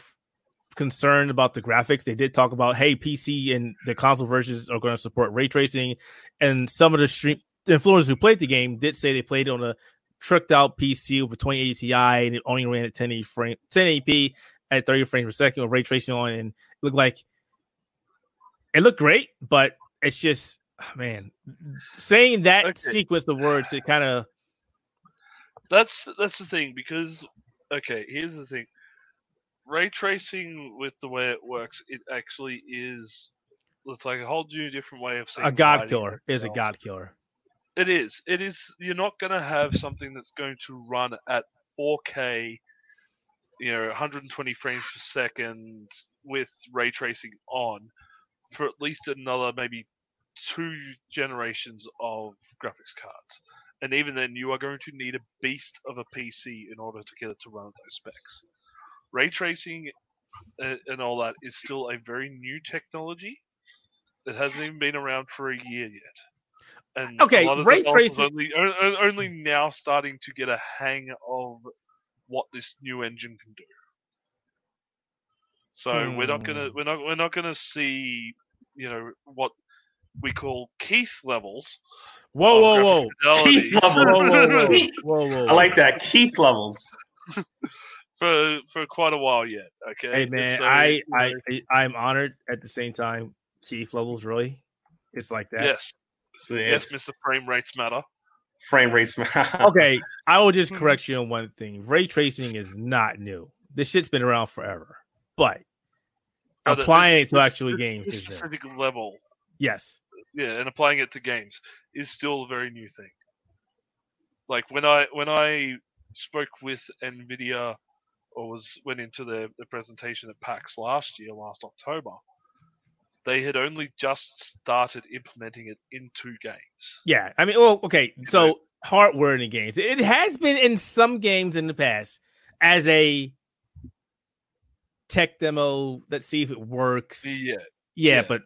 concerned about the graphics. They did talk about, hey, PC and the console versions are going to support ray tracing, and some of the stream influencers who played the game did say they played on a tricked out PC with a 2080 Ti, and it only ran at 1080p at 30 frames per second with ray tracing on, and it looked great, but it's just, man, saying that sequence of words, it kind of... That's the thing, because, okay, here's the thing. Ray tracing, with the way it works, it actually is... It's like a whole new different way of seeing... It is a god killer. It is. You're not going to have something that's going to run at 4K, 120 frames per second with ray tracing on for at least another maybe 2 generations of graphics cards, and even then you are going to need a beast of a PC in order to get it to run at those specs. Ray tracing and all that is still a very new technology. It hasn't even been around for a year yet, and okay, ray tracing only now starting to get a hang of what this new engine can do. So we're not gonna see what we call Keith levels. Whoa. Keith levels. Whoa. I like that, Keith levels. for quite a while yet. Okay. Hey man, so, I'm honored at the same time. Keith levels, really? It's like that. Yes, Mr. Frame Rates Matter. Okay, I will just correct you on one thing. Ray tracing is not new. This shit's been around forever. But applying it to actual games is specific level. Yes. Yeah, and applying it to games is still a very new thing. Like when I spoke with NVIDIA, or went into the presentation at PAX last October, they had only just started implementing it into games. Yeah, I mean, well, okay, so hardware in the games. It has been in some games in the past as a tech demo. Let's see if it works. Yeah.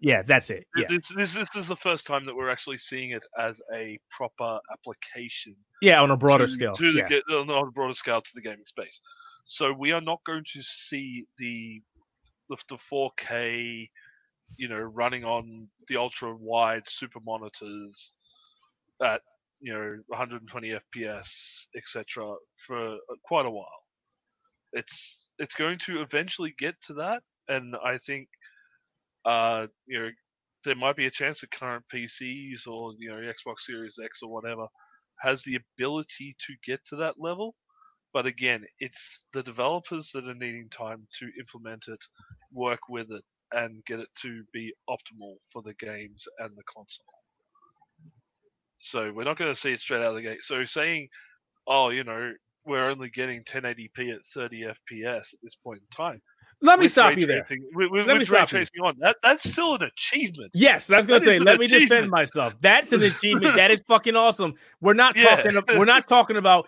Yeah, that's it. Yeah. This is the first time that we're actually seeing it as a proper application. Yeah, on a broader scale. On a broader scale to the gaming space. So we are not going to see the 4K, running on the ultra wide super monitors at 120 FPS, etc., for quite a while. It's going to eventually get to that, and I think. There might be a chance that current PCs or Xbox Series X or whatever has the ability to get to that level, but again, it's the developers that are needing time to implement it, work with it, and get it to be optimal for the games and the console. So we're not going to see it straight out of the gate. So saying, we're only getting 1080p at 30 FPS at this point in time. Let me stop you there. With ray tracing on, that's still an achievement. Yes, that's going to say. Let me defend myself. That's an achievement. That is fucking awesome. We're not talking about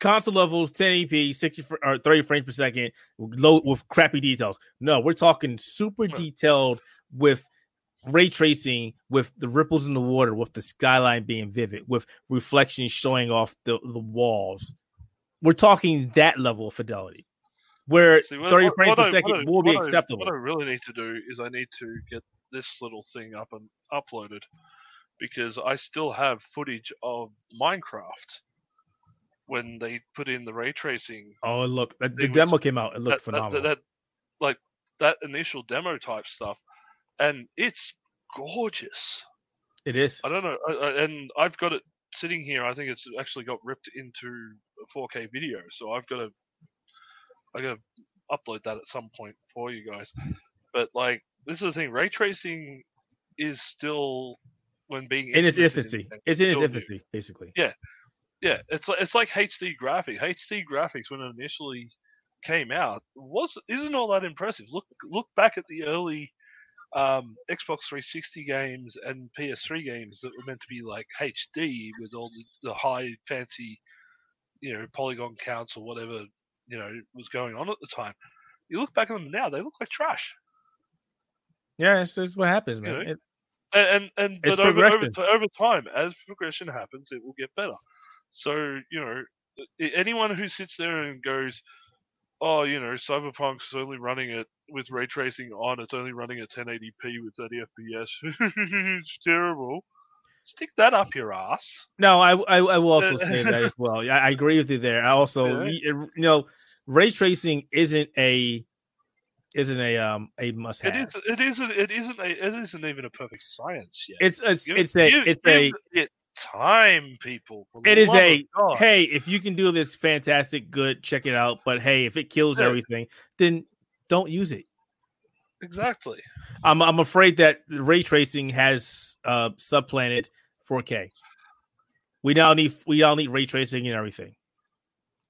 console levels, 1080p, 60 or 30 frames per second, low with crappy details. No, we're talking super detailed with ray tracing, with the ripples in the water, with the skyline being vivid, with reflections showing off the walls. We're talking that level of fidelity. Where 30 frames per second will be acceptable. What I really need to do is I need to get this little thing up and uploaded, because I still have footage of Minecraft when they put in the ray tracing. Oh, look, the demo came out. It looked phenomenal. That initial demo type stuff, and it's gorgeous. It is. I don't know, and I've got it sitting here. I think it's actually got ripped into a 4K video, so I've got to. I'm going to upload that at some point for you guys. But, this is the thing. Ray tracing is still, when being... In its infancy. It's in its infancy, basically. Yeah. Yeah. It's like HD graphics. HD graphics, when it initially came out, isn't all that impressive. Look back at the early Xbox 360 games and PS3 games that were meant to be, HD with all the high, fancy Polygon counts or whatever, was going on at the time. You look back at them now; they look like trash. Yeah, it's just what happens, man. But over time, as progression happens, it will get better. So anyone who sits there and goes, "Oh, Cyberpunk's only running it with ray tracing on; it's only running at 1080p with 30 FPS. It's terrible." Stick that up your ass. No, I will also say that as well. I agree with you there. I also, ray tracing isn't a must have. It isn't even a perfect science yet. It's time, people. Hey, if you can do this, fantastic, good, check it out. But hey, if it kills everything, then don't use it. Exactly. I'm afraid that ray tracing has subplanted 4K. We now need ray tracing and everything.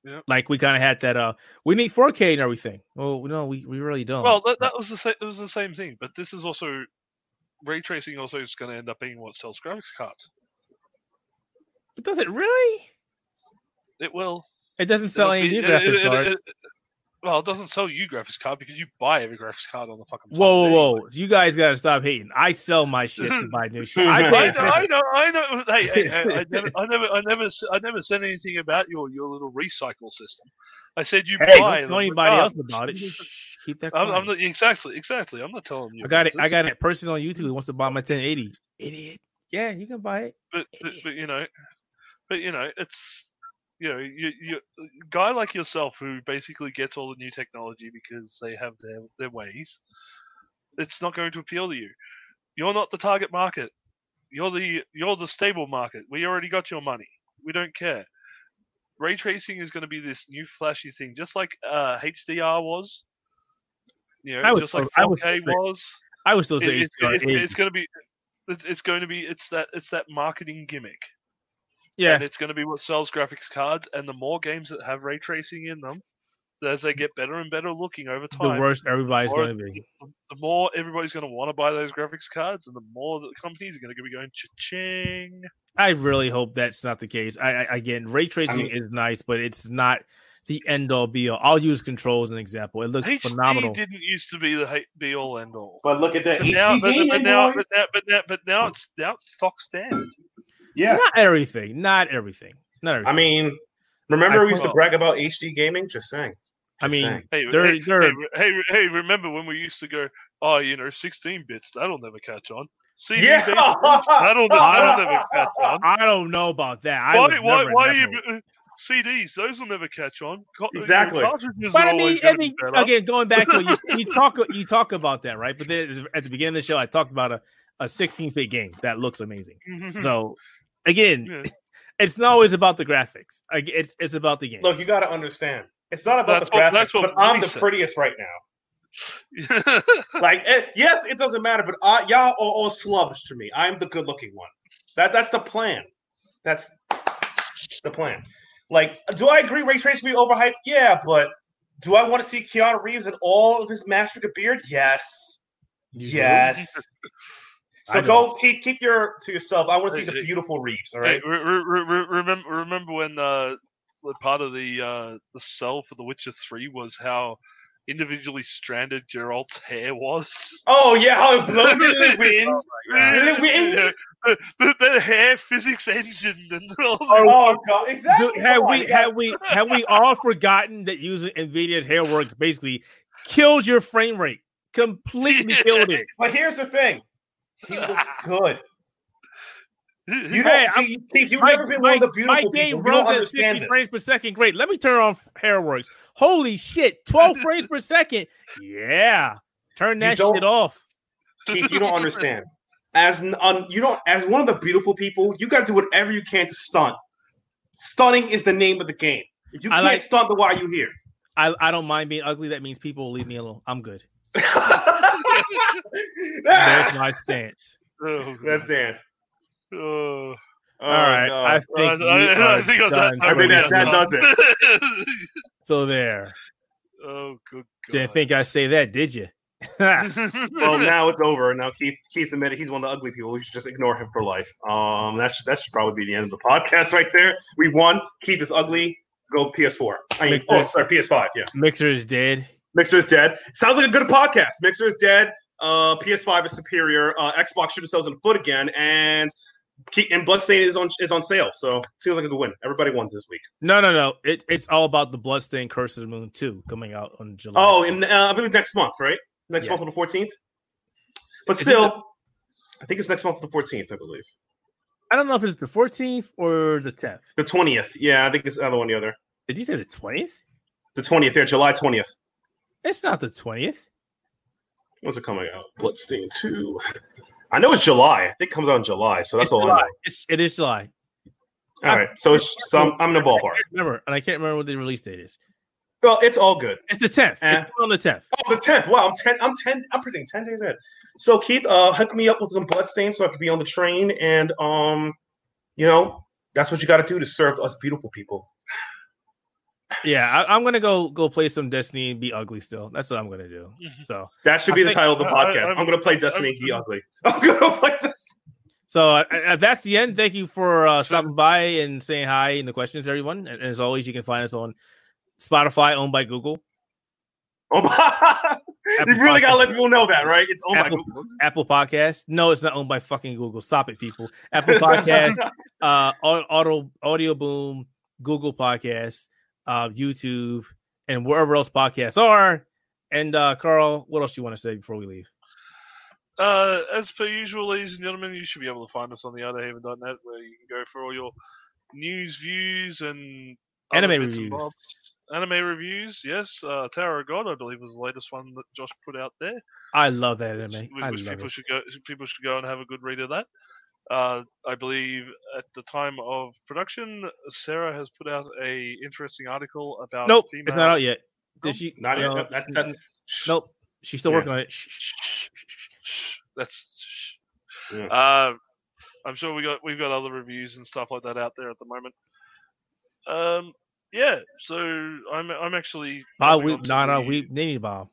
Yep. Like we kind of had that. We need 4K and everything. Well, no, we really don't. Well, that was the same thing. But this is also ray tracing. Also, is going to end up being what sells graphics cards. But does it really? It will. It doesn't sell any new graphics cards. Well, it doesn't sell you graphics card because you buy every graphics card on the fucking planet. Whoa. You guys got to stop hating. I sell my shit to buy new shit. I know. Hey, I never said anything about your little recycle system. I said you buy. Don't tell anybody else about it. Shh, keep that quiet. Exactly. I'm not telling you. I got a person on YouTube who wants to buy my 1080. Idiot. Yeah, you can buy it. But it's. You a guy like yourself who basically gets all the new technology because they have their ways, it's not going to appeal to you. You're not the target market. You're the stable market. We already got your money. We don't care. Ray tracing is going to be this new flashy thing, just like HDR was. Just like 4K was. I would still say it's that marketing gimmick. Yeah, and it's going to be what sells graphics cards, and the more games that have ray tracing in them, as they get better and better looking over time, the worse everybody's going to be. The more everybody's going to want to buy those graphics cards, and the more the companies are going to be going cha-ching. I really hope that's not the case. Again, ray tracing is nice, but it's not the end-all, be-all. I'll use Control as an example. It looks HD phenomenal. Didn't used to be the be-all, end-all. But look at that now it's stock standard. Yeah, not everything. I mean, remember we used to brag about HD gaming? Just saying. Hey, remember when we used to go, 16 bits, that'll never catch on. CD that'll never catch on. I don't know about that. CDs? Those will never catch on. Exactly. But I mean, again, going back to you talk about that, right? But then at the beginning of the show, I talked about a 16-bit game that looks amazing. So. Again, It's not always about the graphics. It's about the game. Look, you got to understand. It's not about graphics, but I'm the prettiest right now. Yes, it doesn't matter, but y'all are all slubs to me. I'm the good-looking one. That's the plan. That's the plan. Do I agree ray tracing be overhyped? Yeah, but do I want to see Keanu Reeves and all of his master beard? Yes. Yes. So go keep your to yourself. I want to see the beautiful Reeves. All right. Remember when part of the sell for The Witcher 3 was how individually stranded Geralt's hair was. Oh yeah, how it blows in the wind. The hair physics engine. And God, exactly. Have we all forgotten that using NVIDIA's hairworks basically kills your frame rate? Completely killed it. But here's the thing. He looks good. My game runs at 60 frames per second. Great. Let me turn on Hairworks. Holy shit, 12 frames per second. Yeah, turn that shit off. Keith, you don't understand. As one of the beautiful people, you got to do whatever you can to stunt. Stunning is the name of the game. If you can't stunt, then why are you here? I don't mind being ugly. That means people will leave me alone. I'm good. There's my stance. Oh, that's Dan. Oh, all right. No. I think that does it. So there. Oh, good God. Didn't think I'd say that, did you? Well, now it's over. Now Keith's admitted he's one of the ugly people. We should just ignore him for life. That should probably be the end of the podcast right there. We won. Keith is ugly. go PS4. I mean, PS5. Yeah, Mixer is dead. Mixer is dead. Sounds like a good podcast. Mixer is dead. PS5 is superior. Xbox should have sold in the foot again, and Bloodstained is on sale. So seems like a good win. Everybody won this week. No. It's all about the Bloodstained Curse of the Moon 2 coming out on July. Oh, and I believe next month, right? Next month on the 14th. But I think it's next month on the 14th. I believe. I don't know if it's the 14th or the 10th. The 20th. Yeah, I think it's either one or the other. Did you say the 20th? The 20th. Yeah, July 20th. It's not the 20th. When's it coming out? Bloodstained 2. I know it's July. I think it comes out in July, so that's all I know. It is July. All right, so I'm in the ballpark. I can't remember what the release date is. Well, it's all good. It's the 10th. It's on the 10th. Oh, the 10th. Wow, I'm predicting 10 days ahead. So, Keith, hook me up with some Bloodstained so I could be on the train. And, that's what you got to do to serve us beautiful people. Yeah, I'm going to go play some Destiny and be ugly still. That's what I'm going to do. So that should be the title of the podcast. I'm going to play Destiny and be ugly. I'm going to play Destiny. So that's the end. Thank you for stopping by and saying hi and the questions, everyone. And as always, you can find us on Spotify, owned by Google. Oh, you really gotta let people know that, right? It's owned by Google. Apple Podcasts. No, it's not owned by fucking Google. Stop it, people. Apple Podcasts, Audio Boom, Google Podcasts, YouTube, and wherever else podcasts are. And Carl, what else you want to say before we leave? As per usual, ladies and gentlemen, you should be able to find us on the otherhaven.net, where you can go for all your news, views, and anime reviews. Anime reviews, yes. Tower of God, I believe, was the latest one that Josh put out there. I love that anime. People should go and have a good read of that. I believe at the time of production, Sarah has put out an interesting article about. Nope, females. It's not out yet. Did she? Not yet. Nope, she's still working on it. I'm sure we've got other reviews and stuff like that out there at the moment. Yeah, so I'm actually. Bow weep nana weep mini bomb.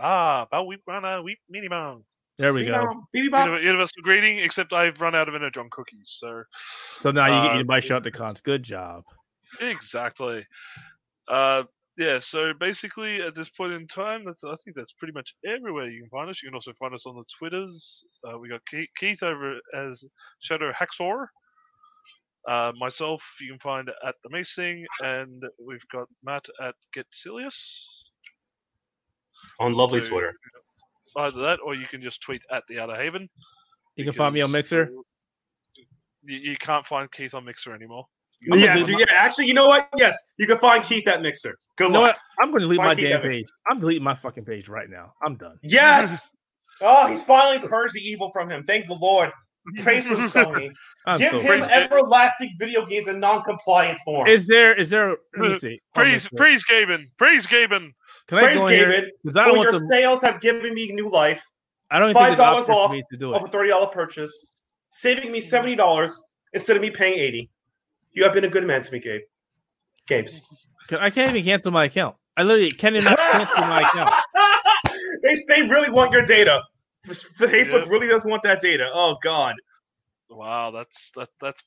Ah, bow weep nana weep mini bomb. There we go. Universal greeting, except I've run out of Energon cookies, so now you get your bite shot to cons. Good job. Exactly. Yeah. So basically, at this point in time, I think that's pretty much everywhere you can find us. You can also find us on the Twitters. We got Keith over as Shadow Haxor. Myself, you can find at The Mace Thing, and we've got Matt at Get Silius. On lovely Twitter. Either that, or you can just tweet at The Outer Haven. You can find me on Mixer. You can't find Keith on Mixer anymore. Actually, you know what? Yes, you can find Keith at Mixer. Good luck. You know what? I'm going to delete my damn page. I'm deleting my fucking page right now. I'm done. Yes! Oh, he's finally purged the evil from him. Thank the Lord. Praise him, Sony. Give him everlasting video games in non-compliant form. Is there? Let me see. Praise Gaben. Praise Gaben. Praise Gaben. For your sales have given me new life. I don't even think $5 off of a $30 purchase, saving me $70 instead of me paying $80. You have been a good man to me, Gabe. Gabe's. I can't even cancel my account. I literally can't even cancel my account. They really want your data. Facebook really doesn't want that data. Oh God. Wow, that's bad. That's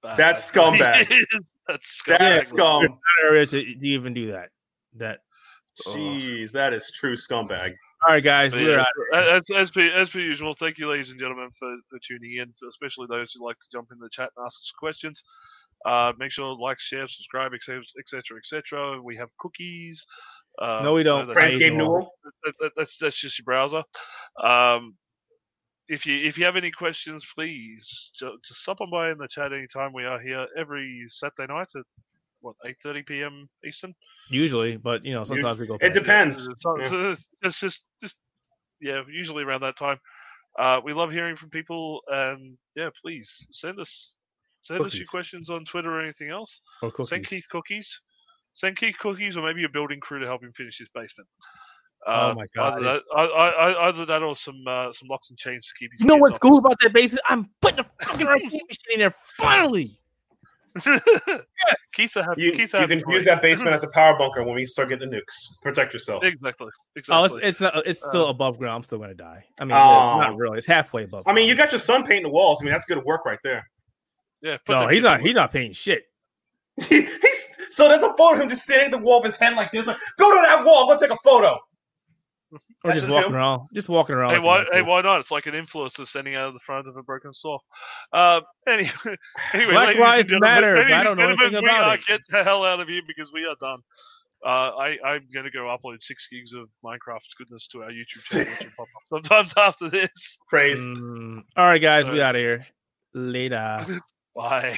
scumbag. That's scumbag. Not area to even do that. Jeez, that is true scumbag. All right, guys, we're out. As per usual, thank you, ladies and gentlemen, for tuning in, especially those who like to jump in the chat and ask us questions. Make sure to like, share, subscribe, etc. We have cookies. No, we don't. That's just your browser. If you have any questions, please just stop on by in the chat anytime. We are here every Saturday night at 8:30 p.m. Eastern. Usually, but sometimes we go. It depends. It's just usually around that time. We love hearing from people, and please send us your questions on Twitter or anything else. Or cookies. Send Keith cookies, or maybe a building crew to help him finish his basement. Oh my God! Either that or some locks and chains to keep. You know what's cool about that basement? I'm putting a fucking machine in there finally. Keith, you can use that basement as a power bunker when we start getting the nukes. Protect yourself. Exactly. Oh, it's still above ground. I'm still gonna die. I mean, not really. It's halfway above. I mean, you got your son painting the walls. I mean, that's good work right there. Yeah. No, he's not. He's not painting shit. So there's a photo of him just standing at the wall with his hand like this. Like, go to that wall. Go take a photo. Or just walking around. Just walking around. Hey, why not? It's like an influencer standing out of the front of a broken saw. Anyway, Black Lives Matter. I don't know anything about it. Get the hell out of here because we are done. I'm going to go upload 6 gigs of Minecraft's goodness to our YouTube channel, which will pop up sometimes after this. Praise. All right, guys. So, we out of here. Later. Bye.